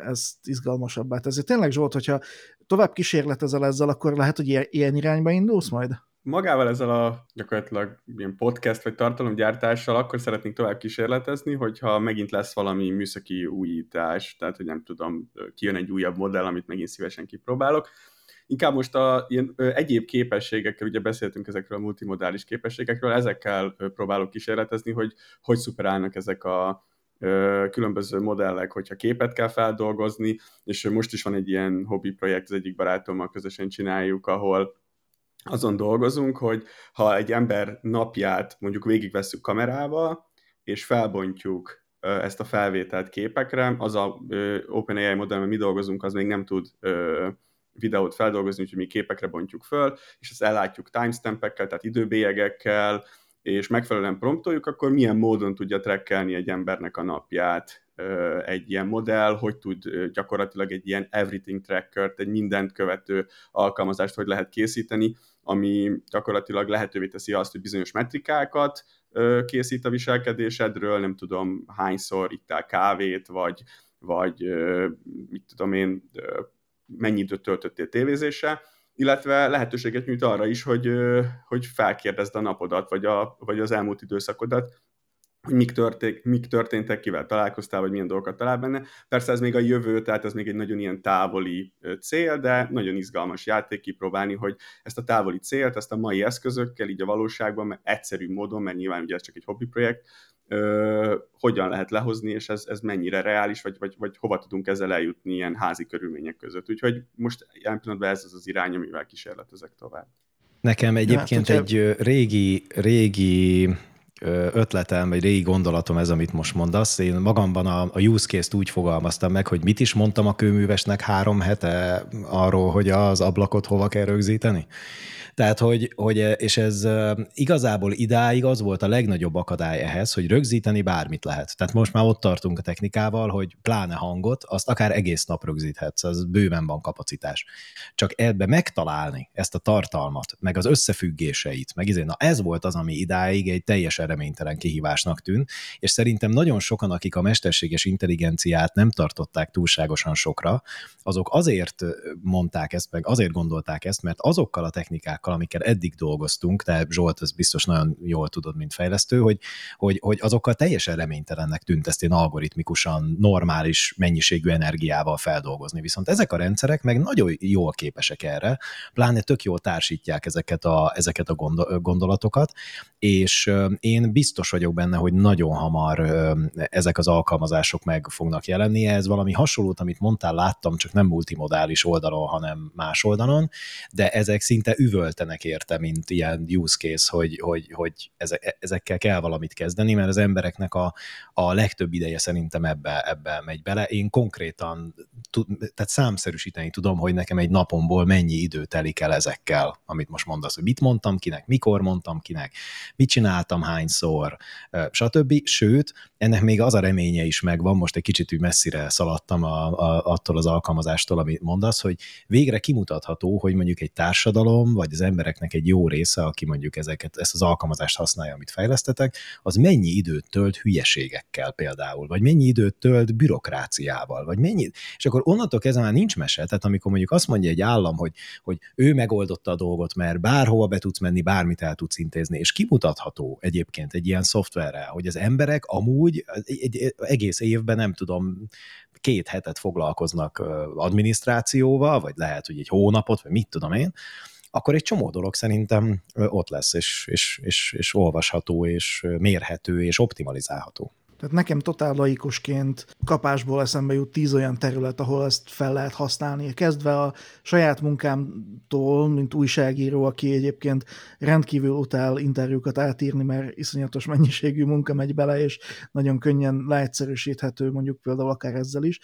ezt izgalmasabbá teszi. Tényleg, Zsolt, hogyha tovább kísérletezel ezzel, akkor lehet, hogy ilyen irányba indulsz majd? Magával ezzel a gyakorlatilag ilyen podcast vagy tartalomgyártással akkor szeretnénk tovább kísérletezni, hogyha megint lesz valami műszaki újítás, tehát hogy nem tudom, kijön egy újabb modell, amit megint szívesen kipróbálok. Inkább most ilyen egyéb képességekkel, ugye beszéltünk ezekről a multimodális képességekről, ezekkel próbálok kísérletezni, hogy szuperálnak ezek a különböző modellek, hogyha képet kell feldolgozni, és most is van egy ilyen hobby projekt, az egyik barátommal közösen csináljuk, ahol azon dolgozunk, hogy ha egy ember napját mondjuk végigvesszük kamerával, és felbontjuk ezt a felvételt képekre, az a OpenAI modellben mi dolgozunk, az még nem tud videót feldolgozni, úgyhogy mi képekre bontjuk föl, és ezt ellátjuk timestampekkel, tehát időbélyegekkel, és megfelelően promptoljuk, akkor milyen módon tudja trackelni egy embernek a napját egy ilyen modell, hogy tud gyakorlatilag egy ilyen everything trackert, egy mindent követő alkalmazást hogy lehet készíteni, ami gyakorlatilag lehetővé teszi azt, hogy bizonyos metrikákat készít a viselkedésedről, nem tudom, hányszor ittál kávét, vagy mit tudom én, mennyi időt töltöttél tévézéssel, illetve lehetőséget nyújt arra is, hogy felkérdezd a napodat, vagy az elmúlt időszakodat, hogy mik történtek, kivel találkoztál, vagy milyen dolgokat talál benne. Persze ez még a jövő, tehát ez még egy nagyon ilyen távoli cél, de nagyon izgalmas játék kipróbálni, hogy ezt a távoli célt, ezt a mai eszközökkel, így a valóságban, mert egyszerű módon, mert nyilván ugye ez csak egy hobby projekt, hogyan lehet lehozni, és ez mennyire reális, vagy hova tudunk ezzel eljutni ilyen házi körülmények között. Úgyhogy most ilyen pillanatban ez az az irány, amivel kísérletezek tovább. Nekem egyébként egy régi ötletem, vagy régi gondolatom ez, amit most mondasz. Én magamban a use case-t úgy fogalmaztam meg, hogy mit is mondtam a kőművesnek 3 hete arról, hogy az ablakot hova kell rögzíteni. Tehát, hogy és ez igazából idáig az volt a legnagyobb akadály ehhez, hogy rögzíteni bármit lehet. Tehát most már ott tartunk a technikával, hogy pláne hangot, azt akár egész nap rögzíthetsz, az bőven van kapacitás. Csak ebbe megtalálni ezt a tartalmat, meg az összefüggéseit, meg izé, na ez volt az, ami idáig egy teljesen reménytelen kihívásnak tűnt, és szerintem nagyon sokan, akik a mesterséges intelligenciát nem tartották túlságosan sokra, azok azért mondták ezt, meg azért gondolták ezt, mert azokkal a technikákkal, amikkel eddig dolgoztunk, te Zsolt, ezt biztos nagyon jól tudod, mint fejlesztő, hogy azokkal teljesen reménytelennek tűnt ezt én algoritmikusan, normális mennyiségű energiával feldolgozni. Viszont ezek a rendszerek meg nagyon jól képesek erre, pláne tök jól társítják ezeket a gondolatokat, és én biztos vagyok benne, hogy nagyon hamar ezek az alkalmazások meg fognak jelenni. Ez valami hasonlót, amit mondtál, láttam, csak nem multimodális oldalon, hanem más oldalon, de ezek szinte üvöltenek érte, mint ilyen use case, hogy ezekkel kell valamit kezdeni, mert az embereknek a legtöbb ideje szerintem ebbe megy bele. Én konkrétan, tehát számszerűsíteni tudom, hogy nekem egy napomból mennyi idő telik el ezekkel, amit most mondasz, hogy mit mondtam kinek, mikor mondtam kinek, mit csináltam hányszor, stb. Sőt, ennek még az a reménye is megvan, most egy kicsit úgy messzire szaladtam attól az alkalmazástól, amit mondasz, hogy végre kimutatható, hogy mondjuk egy társadalom, vagy az embereknek egy jó része, aki mondjuk ezt az alkalmazást használja, amit fejlesztetek, az mennyi időt tölt hülyeségekkel például, vagy mennyi időt tölt bürokráciával, vagy mennyi, és akkor onnantól kezdve már nincs mese, tehát amikor mondjuk azt mondja egy állam, hogy ő megoldotta a dolgot, mert bárhova be tudsz menni, bármit el tudsz intézni, és kimutatható egyébként egy ilyen szoftverrel, hogy az emberek amúgy egy egész évben, nem tudom, 2 hetet foglalkoznak adminisztrációval, vagy lehet, hogy egy hónapot, vagy mit tudom én, akkor egy csomó dolog szerintem ott lesz, és olvasható, és mérhető, és optimalizálható. Tehát nekem totál laikusként kapásból eszembe jut 10 olyan terület, ahol ezt fel lehet használni. Kezdve a saját munkámtól, mint újságíró, aki egyébként rendkívül utál interjúkat átírni, mert iszonyatos mennyiségű munka megy bele, és nagyon könnyen leegyszerűsíthető, mondjuk például akár ezzel is.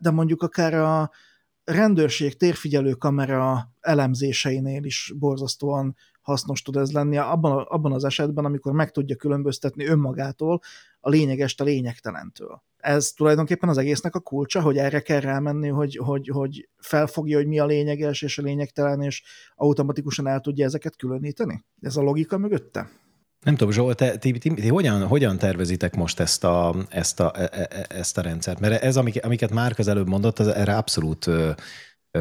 De mondjuk akár a rendőrség térfigyelő kamera elemzéseinél is borzasztóan hasznos tud ez lenni, abban az esetben, amikor meg tudja különböztetni önmagától a lényegest a lényegtelentől. Ez tulajdonképpen az egésznek a kulcsa, hogy erre kell rámenni, hogy felfogja, hogy mi a lényeges és a lényegtelen, és automatikusan el tudja ezeket különíteni? Ez a logika mögötte? Nem tudom, Zsolt, ti hogyan tervezitek most ezt a rendszert? Mert ez, amiket már közelőbb mondott, az erre abszolút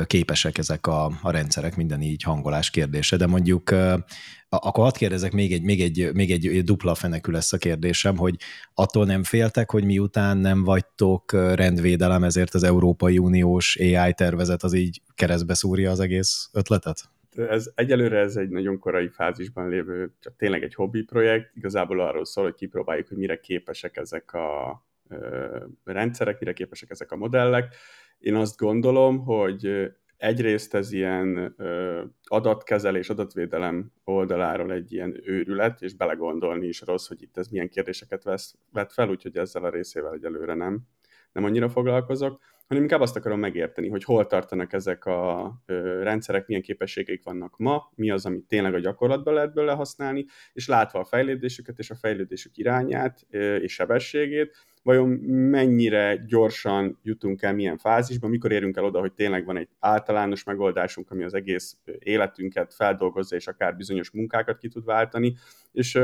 képesek ezek a rendszerek, minden így hangolás kérdése, de mondjuk akkor hadd kérdezek, még egy dupla fenekű lesz a kérdésem, hogy attól nem féltek, hogy miután nem vagytok rendvédelem, ezért az Európai Uniós AI tervezet az így keresztbe szúrja az egész ötletet? Egyelőre ez egy nagyon korai fázisban lévő, csak tényleg egy hobbi projekt, igazából arról szól, hogy kipróbáljuk, hogy mire képesek ezek a rendszerek, mire képesek ezek a modellek. Én azt gondolom, hogy egyrészt ez ilyen adatkezelés, adatvédelem oldaláról egy ilyen őrület, és belegondolni is rossz, hogy itt ez milyen kérdéseket vet fel, úgyhogy ezzel a részével egyelőre nem annyira foglalkozok, hanem inkább azt akarom megérteni, hogy hol tartanak ezek a rendszerek, milyen képességeik vannak ma, mi az, amit tényleg a gyakorlatban lehet belőle használni, és látva a fejlődésüket és a fejlődésük irányát és sebességét, vajon mennyire gyorsan jutunk el milyen fázisba, mikor érünk el oda, hogy tényleg van egy általános megoldásunk, ami az egész életünket feldolgozza, és akár bizonyos munkákat ki tud váltani, és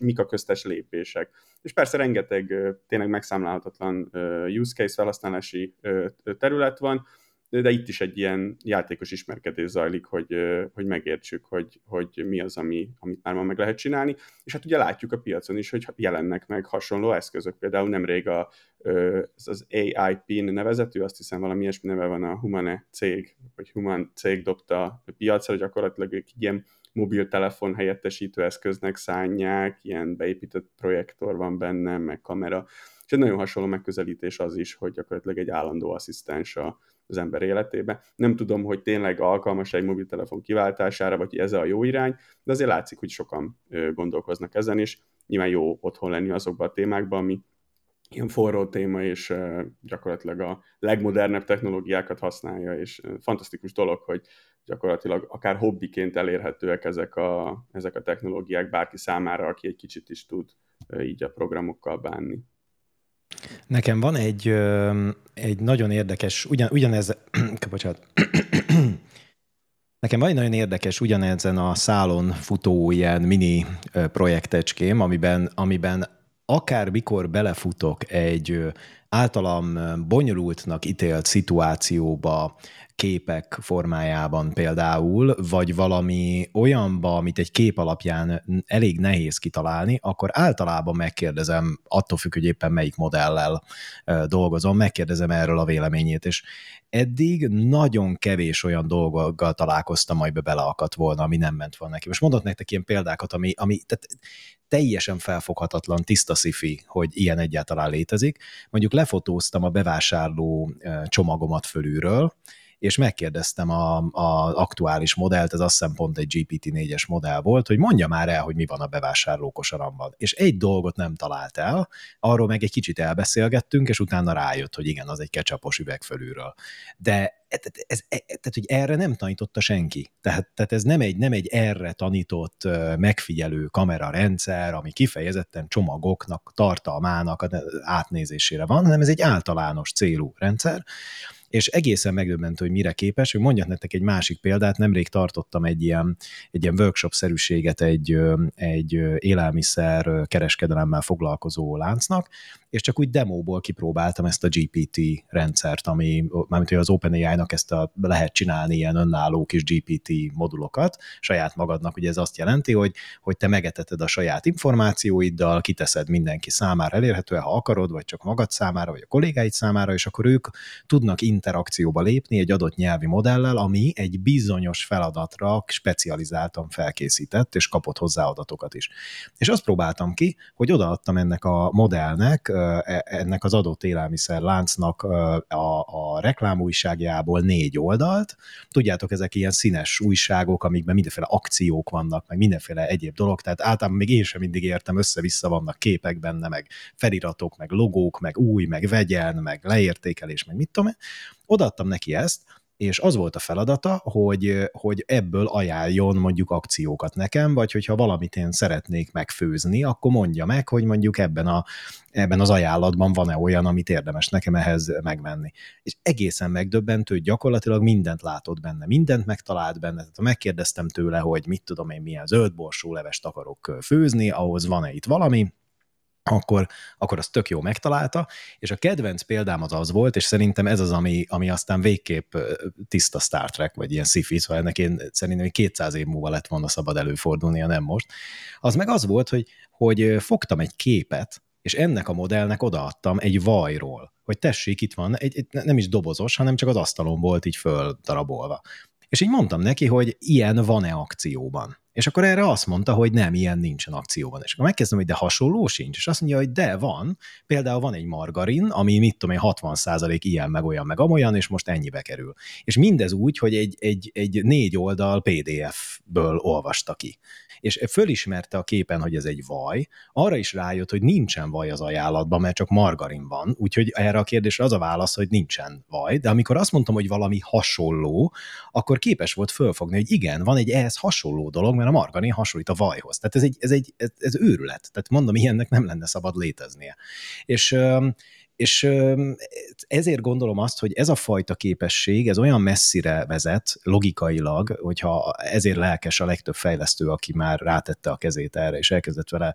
mik a köztes lépések. És persze rengeteg tényleg megszámlálhatatlan use case felhasználási terület van, de itt is egy ilyen játékos ismerkedés zajlik, hogy megértsük, hogy mi az, amit már ma meg lehet csinálni, és hát ugye látjuk a piacon is, hogy jelennek meg hasonló eszközök, például nemrég az AI PIN nevezetű, azt hiszem valami ilyesmi neve van, a Humane cég, vagy Humane cég dobta a piacra, hogy gyakorlatilag egy ilyen mobiltelefon helyettesítő eszköznek szánják, ilyen beépített projektor van benne, meg kamera, és egy nagyon hasonló megközelítés az is, hogy gyakorlatilag egy állandó asszisztens az ember életébe. Nem tudom, hogy tényleg alkalmas egy mobiltelefon kiváltására, vagy ez a jó irány, de azért látszik, hogy sokan gondolkoznak ezen, és nyilván jó otthon lenni azokban a témákban, ami ilyen forró téma, és gyakorlatilag a legmodernebb technológiákat használja, és fantasztikus dolog, hogy gyakorlatilag akár hobbiként elérhetőek ezek a technológiák bárki számára, aki egy kicsit is tud így a programokkal bánni. Nekem van egy nagyon érdekes, Nekem van egy nagyon érdekes, ugyanezen a szálon futó ilyen mini projektecském, amiben akármikor belefutok egy általam bonyolultnak ítélt szituációba, képek formájában például, vagy valami olyanba, amit egy kép alapján elég nehéz kitalálni, akkor általában megkérdezem, attól függ, hogy éppen melyik modellel dolgozom, megkérdezem erről a véleményét, és eddig nagyon kevés olyan dolgokkal találkoztam, amiben beleakadt volna, ami nem ment volna neki. Most mondott nektek ilyen példákat, ami tehát teljesen felfoghatatlan, tiszta sci-fi, hogy ilyen egyáltalán létezik. Mondjuk lefotóztam a bevásárló csomagomat fölülről, és megkérdeztem az aktuális modellt, ez azt hiszem pont egy GPT-4-es modell volt, hogy mondja már el, hogy mi van a bevásárló kosaramban. És egy dolgot nem talált el, arról meg egy kicsit elbeszélgettünk, és utána rájött, hogy igen, az egy ketchupos üveg fölülről. De tehát, hogy erre nem tanította senki. Tehát ez nem egy erre tanított megfigyelő kamerarendszer, ami kifejezetten csomagoknak, tartalmának átnézésére van, hanem ez egy általános célú rendszer, és egészen megdöbbentő, hogy mire képes. Mondjak nektek egy másik példát, nemrég tartottam egy ilyen workshop-szerűséget egy élelmiszer kereskedelemmel foglalkozó láncnak, és csak úgy demóból kipróbáltam ezt a GPT rendszert, mármint hogy az OpenAI-nak lehet csinálni ilyen önálló kis GPT modulokat saját magadnak, ugye ez azt jelenti, hogy te megeteted a saját információiddal, kiteszed mindenki számára elérhetően, ha akarod, vagy csak magad számára, vagy a kollégáid számára, és akkor ők tudnak interakcióba lépni egy adott nyelvi modellel, ami egy bizonyos feladatra specializáltan felkészített, és kapott hozzá adatokat is. És azt próbáltam ki, hogy odaadtam ennek a modellnek, ennek az adott élelmiszer láncnak a reklámújságjából 4 oldalt. Tudjátok, ezek ilyen színes újságok, amikben mindenféle akciók vannak, meg mindenféle egyéb dolog, tehát általában még én sem mindig értem, össze-vissza vannak képek benne, meg feliratok, meg logók, meg új, meg vegyen, meg leértékelés, meg mit tudom én. Odaadtam neki ezt, és az volt a feladata, hogy ebből ajánljon mondjuk akciókat nekem, vagy hogyha valamit én szeretnék megfőzni, akkor mondja meg, hogy mondjuk ebben az ajánlatban van-e olyan, amit érdemes nekem ehhez megvenni. És egészen megdöbbentő, gyakorlatilag mindent látott benne, mindent megtalált benne, tehát megkérdeztem tőle, hogy mit tudom én, milyen zöldborsó levest akarok főzni, ahhoz van-e itt valami, akkor azt tök jó megtalálta, és a kedvenc példám az volt, és szerintem ez az, ami aztán végképp tiszta Star Trek, vagy ilyen sci-fi, szóval ennek én szerintem 200 év múlva lett volna szabad előfordulnia, nem most. Az meg az volt, hogy fogtam egy képet, és ennek a modellnek odaadtam egy vajról, hogy tessék, itt van, nem is dobozos, hanem csak az asztalon volt így földarabolva. És így mondtam neki, hogy ilyen van-e akcióban. És akkor erre azt mondta, hogy nem, ilyen nincsen akcióban. És akkor megkezdtem, hogy de hasonló sincs. És azt mondja, hogy de van, például van egy margarin, ami mit tudom én, 60% ilyen, meg olyan, meg amolyan, és most ennyibe kerül. És mindez úgy, hogy egy 4 oldal PDF-ből olvasta ki. És fölismerte a képen, hogy ez egy vaj, arra is rájött, hogy nincsen vaj az ajánlatban, mert csak margarin van, úgyhogy erre a kérdésre az a válasz, hogy nincsen vaj, de amikor azt mondtam, hogy valami hasonló, akkor képes volt fölfogni, hogy igen, van egy ehhez hasonló dolog, mert a margarin hasonlít a vajhoz. Tehát ez őrület. Tehát mondom, ilyennek nem lenne szabad léteznie. És ezért gondolom azt, hogy ez a fajta képesség, ez olyan messzire vezet logikailag, hogyha ezért lelkes a legtöbb fejlesztő, aki már rátette a kezét erre, és elkezdett vele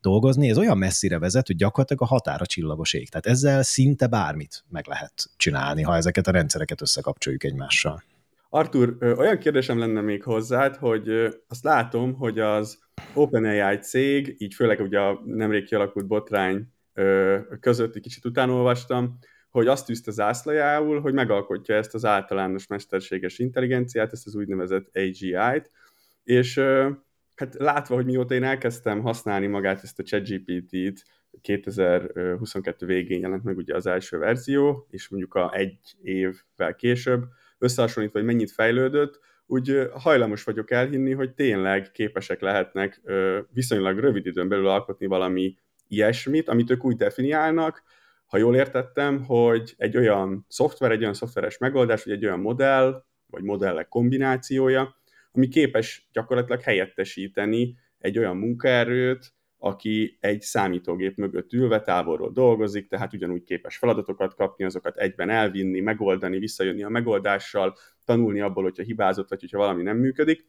dolgozni, ez olyan messzire vezet, hogy gyakorlatilag a határa csillagos ég. Tehát ezzel szinte bármit meg lehet csinálni, ha ezeket a rendszereket összekapcsoljuk egymással. Artúr, olyan kérdésem lenne még hozzád, hogy azt látom, hogy az OpenAI cég, így főleg ugye a nemrég kialakult botrány között egy kicsit utánolvastam, hogy azt tűzte zászlajául, hogy megalkotja ezt az általános mesterséges intelligenciát, ezt az úgynevezett AGI-t, és hát látva, hogy mióta én elkezdtem használni magát ezt a ChatGPT-t, 2022 végén jelent meg ugye az első verzió, és mondjuk egy évvel később, összehasonlítva, hogy mennyit fejlődött, úgy hajlamos vagyok elhinni, hogy tényleg képesek lehetnek viszonylag rövid időn belül alkotni valami ilyesmit, amit ők úgy definiálnak, ha jól értettem, hogy egy olyan szoftveres megoldás, vagy egy olyan modell, vagy modellek kombinációja, ami képes gyakorlatilag helyettesíteni egy olyan munkaerőt, aki egy számítógép mögött ülve távolról dolgozik, tehát ugyanúgy képes feladatokat kapni, azokat egyben elvinni, megoldani, visszajönni a megoldással, tanulni abból, hogyha hibázott, vagy hogyha valami nem működik.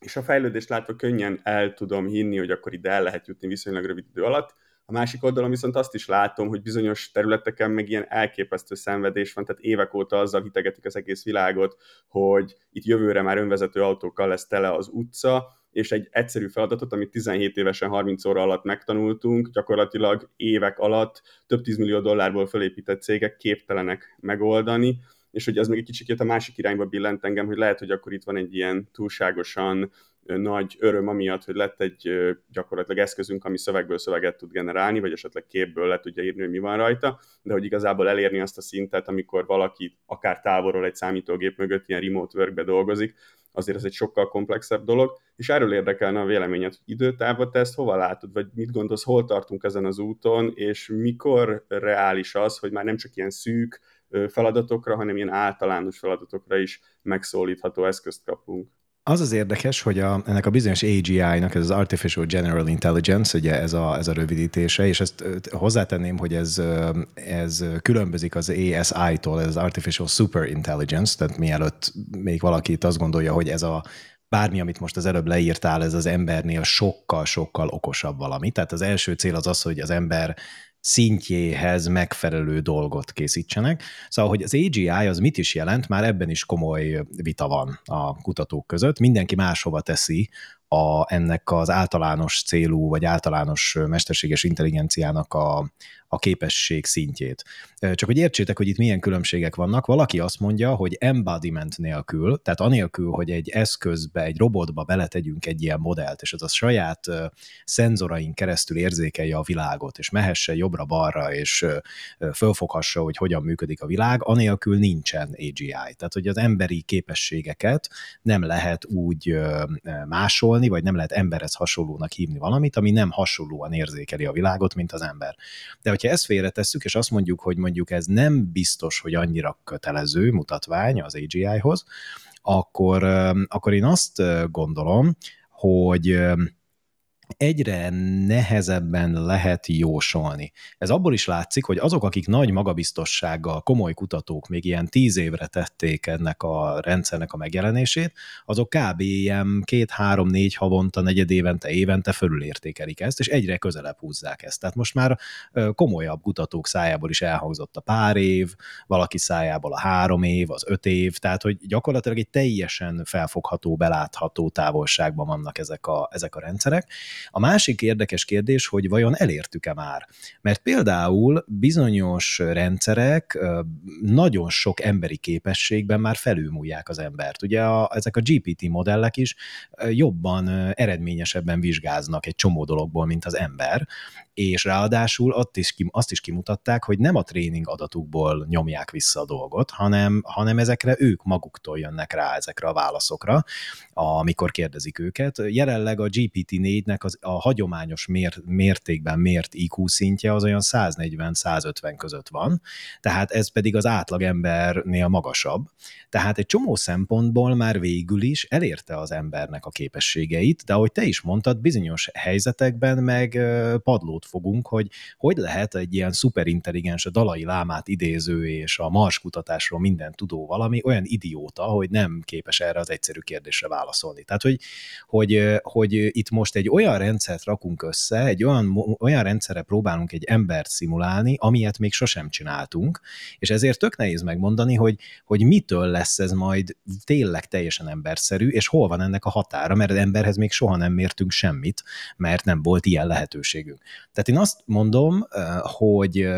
És a fejlődést látva könnyen el tudom hinni, hogy akkor ide el lehet jutni viszonylag rövid idő alatt. A másik oldalon viszont azt is látom, hogy bizonyos területeken meg ilyen elképesztő szenvedés van, tehát évek óta azzal hitegetik az egész világot, hogy itt jövőre már önvezető autókkal lesz tele az utca, és egy egyszerű feladatot, amit 17 évesen 30 óra alatt megtanultunk, gyakorlatilag évek alatt több 10 millió dollárból fölépített cégek képtelenek megoldani, és hogy az meg egy kicsikét a másik irányba billent engem, hogy lehet, hogy akkor itt van egy ilyen túlságosan nagy öröm amiatt, hogy lett egy gyakorlatilag eszközünk, ami szövegből szöveget tud generálni, vagy esetleg képből le tudja írni, hogy mi van rajta, de hogy igazából elérni azt a szintet, amikor valaki akár távolról egy számítógép mögött ilyen remote workbe dolgozik, azért ez egy sokkal komplexebb dolog, és erről érdekelne a véleményed, hogy időtávban te ezt hova látod, vagy mit gondolsz, hol tartunk ezen az úton, és mikor reális az, hogy már nem csak ilyen szűk feladatokra, hanem ilyen általános feladatokra is megszólítható eszközt kapunk. Az az érdekes, hogy ennek a bizonyos AGI-nak, ez az Artificial General Intelligence, ugye ez a rövidítése, és ezt hozzátenném, hogy ez különbözik az ASI-tól, ez az Artificial Super Intelligence, tehát mielőtt még valaki itt azt gondolja, hogy ez a bármi, amit most az előbb leírtál, ez az embernél sokkal-sokkal okosabb valami. Tehát az első cél az az, hogy az ember szintjéhez megfelelő dolgot készítsenek. Szóval, hogy az AGI az mit is jelent, már ebben is komoly vita van a kutatók között. Mindenki máshova teszi ennek az általános célú, vagy általános mesterséges intelligenciának a képesség szintjét. Csak hogy értsétek, hogy itt milyen különbségek vannak. Valaki azt mondja, hogy embodiment nélkül, tehát anélkül, hogy egy eszközbe, egy robotba beletegyünk egy ilyen modellt, és az a saját szenzorain keresztül érzékelje a világot, és mehesse jobbra-balra, és fölfoghassa, hogy hogyan működik a világ, anélkül nincsen AGI. Tehát, hogy az emberi képességeket nem lehet úgy másolni, vagy nem lehet emberhez hasonlónak hívni valamit, ami nem hasonlóan érzékeli a világot, mint az ember. De hogyha ezt félretesszük, és azt mondjuk, hogy mondjuk ez nem biztos, hogy annyira kötelező mutatvány az AGI-hoz, akkor én azt gondolom, hogy egyre nehezebben lehet jósolni. Ez abból is látszik, hogy azok, akik nagy magabiztossággal, komoly kutatók még ilyen 10 évre tették ennek a rendszernek a megjelenését, azok kb. Ilyen 2-3-4 havonta, negyedévente, évente fölülértékelik ezt, és egyre közelebb húzzák ezt. Tehát most már komolyabb kutatók szájából is elhangzott a pár év, valaki szájából a 3 év, az 5 év, tehát hogy gyakorlatilag egy teljesen felfogható, belátható távolságban vannak ezek a rendszerek. A másik érdekes kérdés, hogy vajon elértük-e már? Mert például bizonyos rendszerek nagyon sok emberi képességben már felülmúlják az embert. Ugye ezek a GPT modellek is jobban, eredményesebben vizsgáznak egy csomó dologból, mint az ember, és ráadásul azt is kimutatták, hogy nem a tréning adatukból nyomják vissza a dolgot, hanem ezekre ők maguktól jönnek rá, ezekre a válaszokra, amikor kérdezik őket. Jelenleg a GPT-4-nek a hagyományos mértékben mért IQ szintje az olyan 140-150 között van, tehát ez pedig az átlagembernél magasabb. Tehát egy csomó szempontból már végül is elérte az embernek a képességeit, de ahogy te is mondtad, bizonyos helyzetekben meg padlót fogunk, hogy lehet egy ilyen szuperintelligens, a Dalai Lámát idéző és a Mars kutatásról minden tudó valami olyan idióta, hogy nem képes erre az egyszerű kérdésre válaszolni. Tehát, hogy itt most egy olyan rendszert rakunk össze, egy olyan rendszerre próbálunk egy embert szimulálni, amilyet még sosem csináltunk, és ezért tök nehéz megmondani, hogy mitől lesz ez majd tényleg teljesen emberszerű, és hol van ennek a határa, mert az emberhez még soha nem mértünk semmit, mert nem volt ilyen lehetőségünk. Tehát én azt mondom, hogy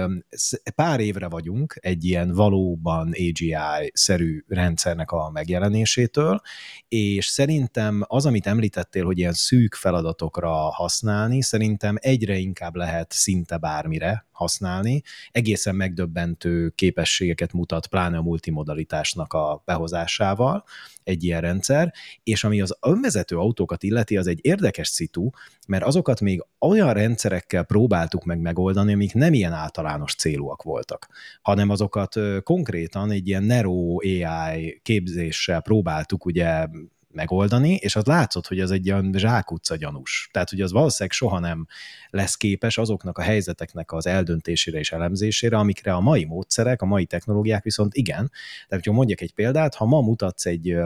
pár évre vagyunk egy ilyen valóban AGI-szerű rendszernek a megjelenésétől, és szerintem az, amit említettél, hogy ilyen szűk feladatokra dolgokra használni, szerintem egyre inkább lehet szinte bármire használni. Egészen megdöbbentő képességeket mutat, pláne a multimodalitásnak a behozásával egy ilyen rendszer, és ami az önvezető autókat illeti, az egy érdekes szitu, mert azokat még olyan rendszerekkel próbáltuk meg megoldani, amik nem ilyen általános célúak voltak, hanem azokat konkrétan egy ilyen Nero AI képzéssel próbáltuk ugye megoldani, és az látszott, hogy ez egy olyan zsákutca gyanús. Tehát, hogy az valószínűleg soha nem lesz képes azoknak a helyzeteknek az eldöntésére és elemzésére, amikre a mai módszerek, a mai technológiák viszont igen. Tehát, hogyha mondjak egy példát, ha ma mutatsz egy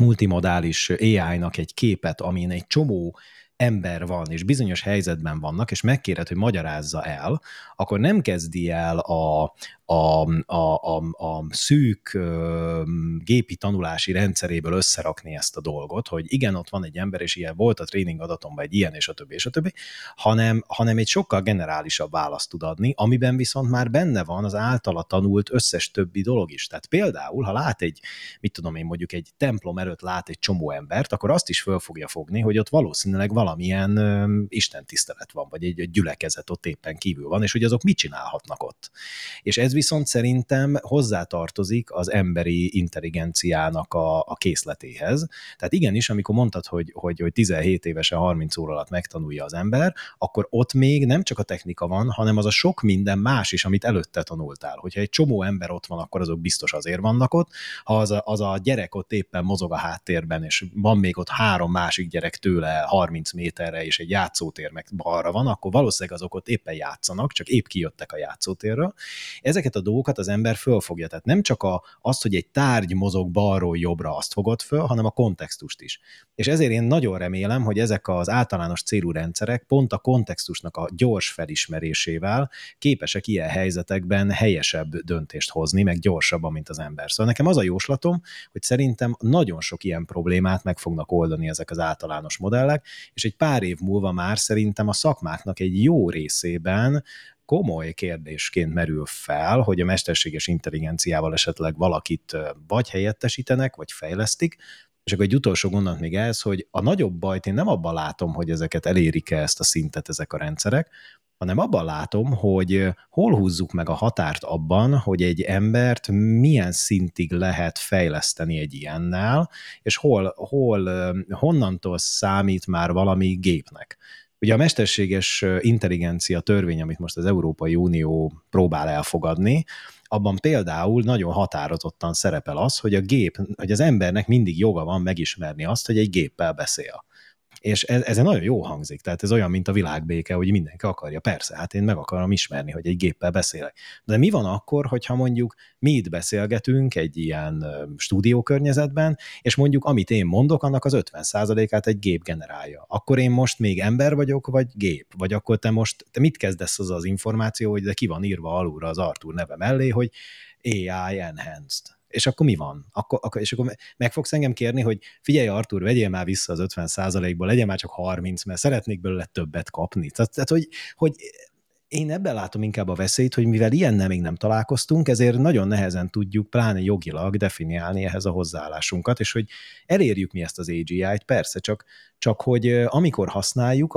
multimodális AI-nak egy képet, amin egy csomó ember van, és bizonyos helyzetben vannak, és megkéred, hogy magyarázza el, akkor nem kezdi el a szűk gépi tanulási rendszeréből összerakni ezt a dolgot, hogy igen, ott van egy ember, és ilyen volt a tréning adatomban egy ilyen, és a többi, hanem egy sokkal generálisabb választ tud adni, amiben viszont már benne van az általa tanult összes többi dolog is. Tehát például, ha lát egy, mondjuk egy templom előtt lát egy csomó embert, akkor azt is föl fogja fogni, hogy ott valószínűleg valamilyen istentisztelet van, vagy egy gyülekezet ott éppen kívül van, és hogy azok mit csinálhatnak ott. És ez viszont szerintem hozzátartozik az emberi intelligenciának a készletéhez. Tehát igenis, amikor mondtad, hogy 17 évesen 30 óra alatt megtanulja az ember, akkor ott még nem csak a technika van, hanem az a sok minden más is, amit előtte tanultál. Hogyha egy csomó ember ott van, akkor azok biztos azért vannak ott. Ha az a gyerek ott éppen mozog a háttérben, és van még ott 3 másik gyerek tőle 30 méterre, és egy játszótér meg balra van, akkor valószínűleg azok ott éppen játszanak, csak épp kijöttek a játszótérről. Ezeket a dolgokat az ember fölfogja. Tehát nem csak azt, hogy egy tárgy mozog balról jobbra, azt fogod föl, hanem a kontextust is. És ezért én nagyon remélem, hogy ezek az általános célú rendszerek pont a kontextusnak a gyors felismerésével képesek ilyen helyzetekben helyesebb döntést hozni, meg gyorsabban, mint az ember. Szóval nekem az a jóslatom, hogy szerintem nagyon sok ilyen problémát meg fognak oldani ezek az általános modellek, és egy pár év múlva már szerintem a szakmáknak egy jó részében komoly kérdésként merül fel, hogy a mesterséges intelligenciával esetleg valakit vagy helyettesítenek, vagy fejlesztik, és akkor egy utolsó gondot még ez, hogy a nagyobb bajt én nem abban látom, hogy ezeket elérik-e ezt a szintet ezek a rendszerek, hanem abban látom, hogy hol húzzuk meg a határt abban, hogy egy embert milyen szintig lehet fejleszteni egy ilyennel, és honnantól számít már valami gépnek. Ugye a mesterséges intelligencia törvény, amit most az Európai Unió próbál elfogadni, abban például nagyon határozottan szerepel az, hogy az embernek mindig joga van megismerni azt, hogy egy géppel beszél. És ez nagyon jó hangzik, tehát ez olyan, mint a világbéke, hogy mindenki akarja. Persze, hát én meg akarom ismerni, hogy egy géppel beszélek. De mi van akkor, hogyha mondjuk mi itt beszélgetünk egy ilyen stúdiókörnyezetben, és mondjuk amit én mondok, annak az 50%-át egy gép generálja. Akkor én most még ember vagyok, vagy gép? Vagy akkor te mit kezdesz azzal az információ, hogy de ki van írva alulra az Artúr neve mellé, hogy AI Enhanced? És akkor mi van? És akkor meg fogsz engem kérni, hogy figyelj Artúr, vegyél már vissza az 50%-ból, legyen már csak 30, mert szeretnék belőle többet kapni. Tehát hogy én ebben látom inkább a veszélyt, hogy mivel ilyennel még nem találkoztunk, ezért nagyon nehezen tudjuk pláne jogilag definiálni ehhez a hozzáállásunkat, és hogy elérjük mi ezt az AGI-t, persze, csak hogy amikor használjuk,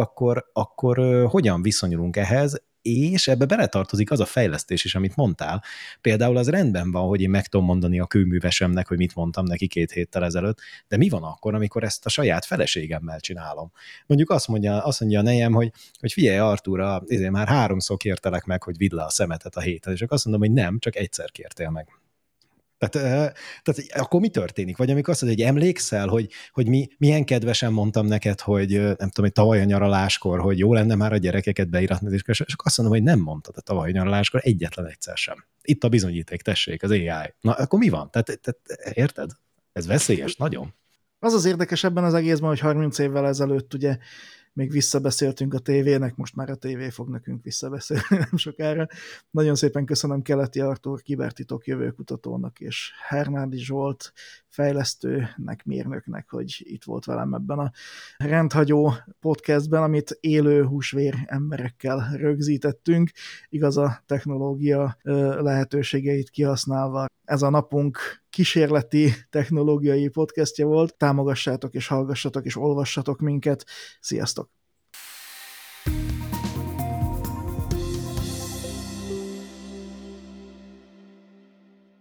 akkor hogyan viszonyulunk ehhez, és ebbe beletartozik az a fejlesztés is, amit mondtál. Például az rendben van, hogy én meg tudom mondani a kőművesemnek, hogy mit mondtam neki 2 héttel ezelőtt, de mi van akkor, amikor ezt a saját feleségemmel csinálom? Mondjuk azt mondja a nejem, hogy figyelj Artúr, ezért már 3-szor kértelek meg, hogy vidd le a szemetet a héten, és akkor azt mondom, hogy nem, csak egyszer kértél meg. Tehát akkor mi történik? Vagy amikor azt mondod, hogy emlékszel, hogy milyen kedvesen mondtam neked, hogy nem tudom, hogy tavaly a nyaraláskor, hogy jó lenne már a gyerekeket beiratni, és akkor azt mondom, hogy nem mondtad a tavaly a nyaraláskor egyetlen egyszer sem. Itt a bizonyíték, tessék, az AI. Na, akkor mi van? Tehát érted? Ez veszélyes, nagyon. Az az érdekes ebben az egészben, hogy 30 évvel ezelőtt ugye még visszabeszéltünk a tévének, most már a tévé fog nekünk visszabeszélni nem sokára. Nagyon szépen köszönöm Keleti Artúr kibertitok jövőkutatónak és Hernádi Zsolt fejlesztőnek, mérnöknek, hogy itt volt velem ebben a rendhagyó podcastben, amit élő húsvér emberekkel rögzítettünk, igaz a technológia lehetőségeit kihasználva. Ez a napunk kísérleti technológiai podcastja volt. Támogassátok és hallgassatok és olvassatok minket. Sziasztok!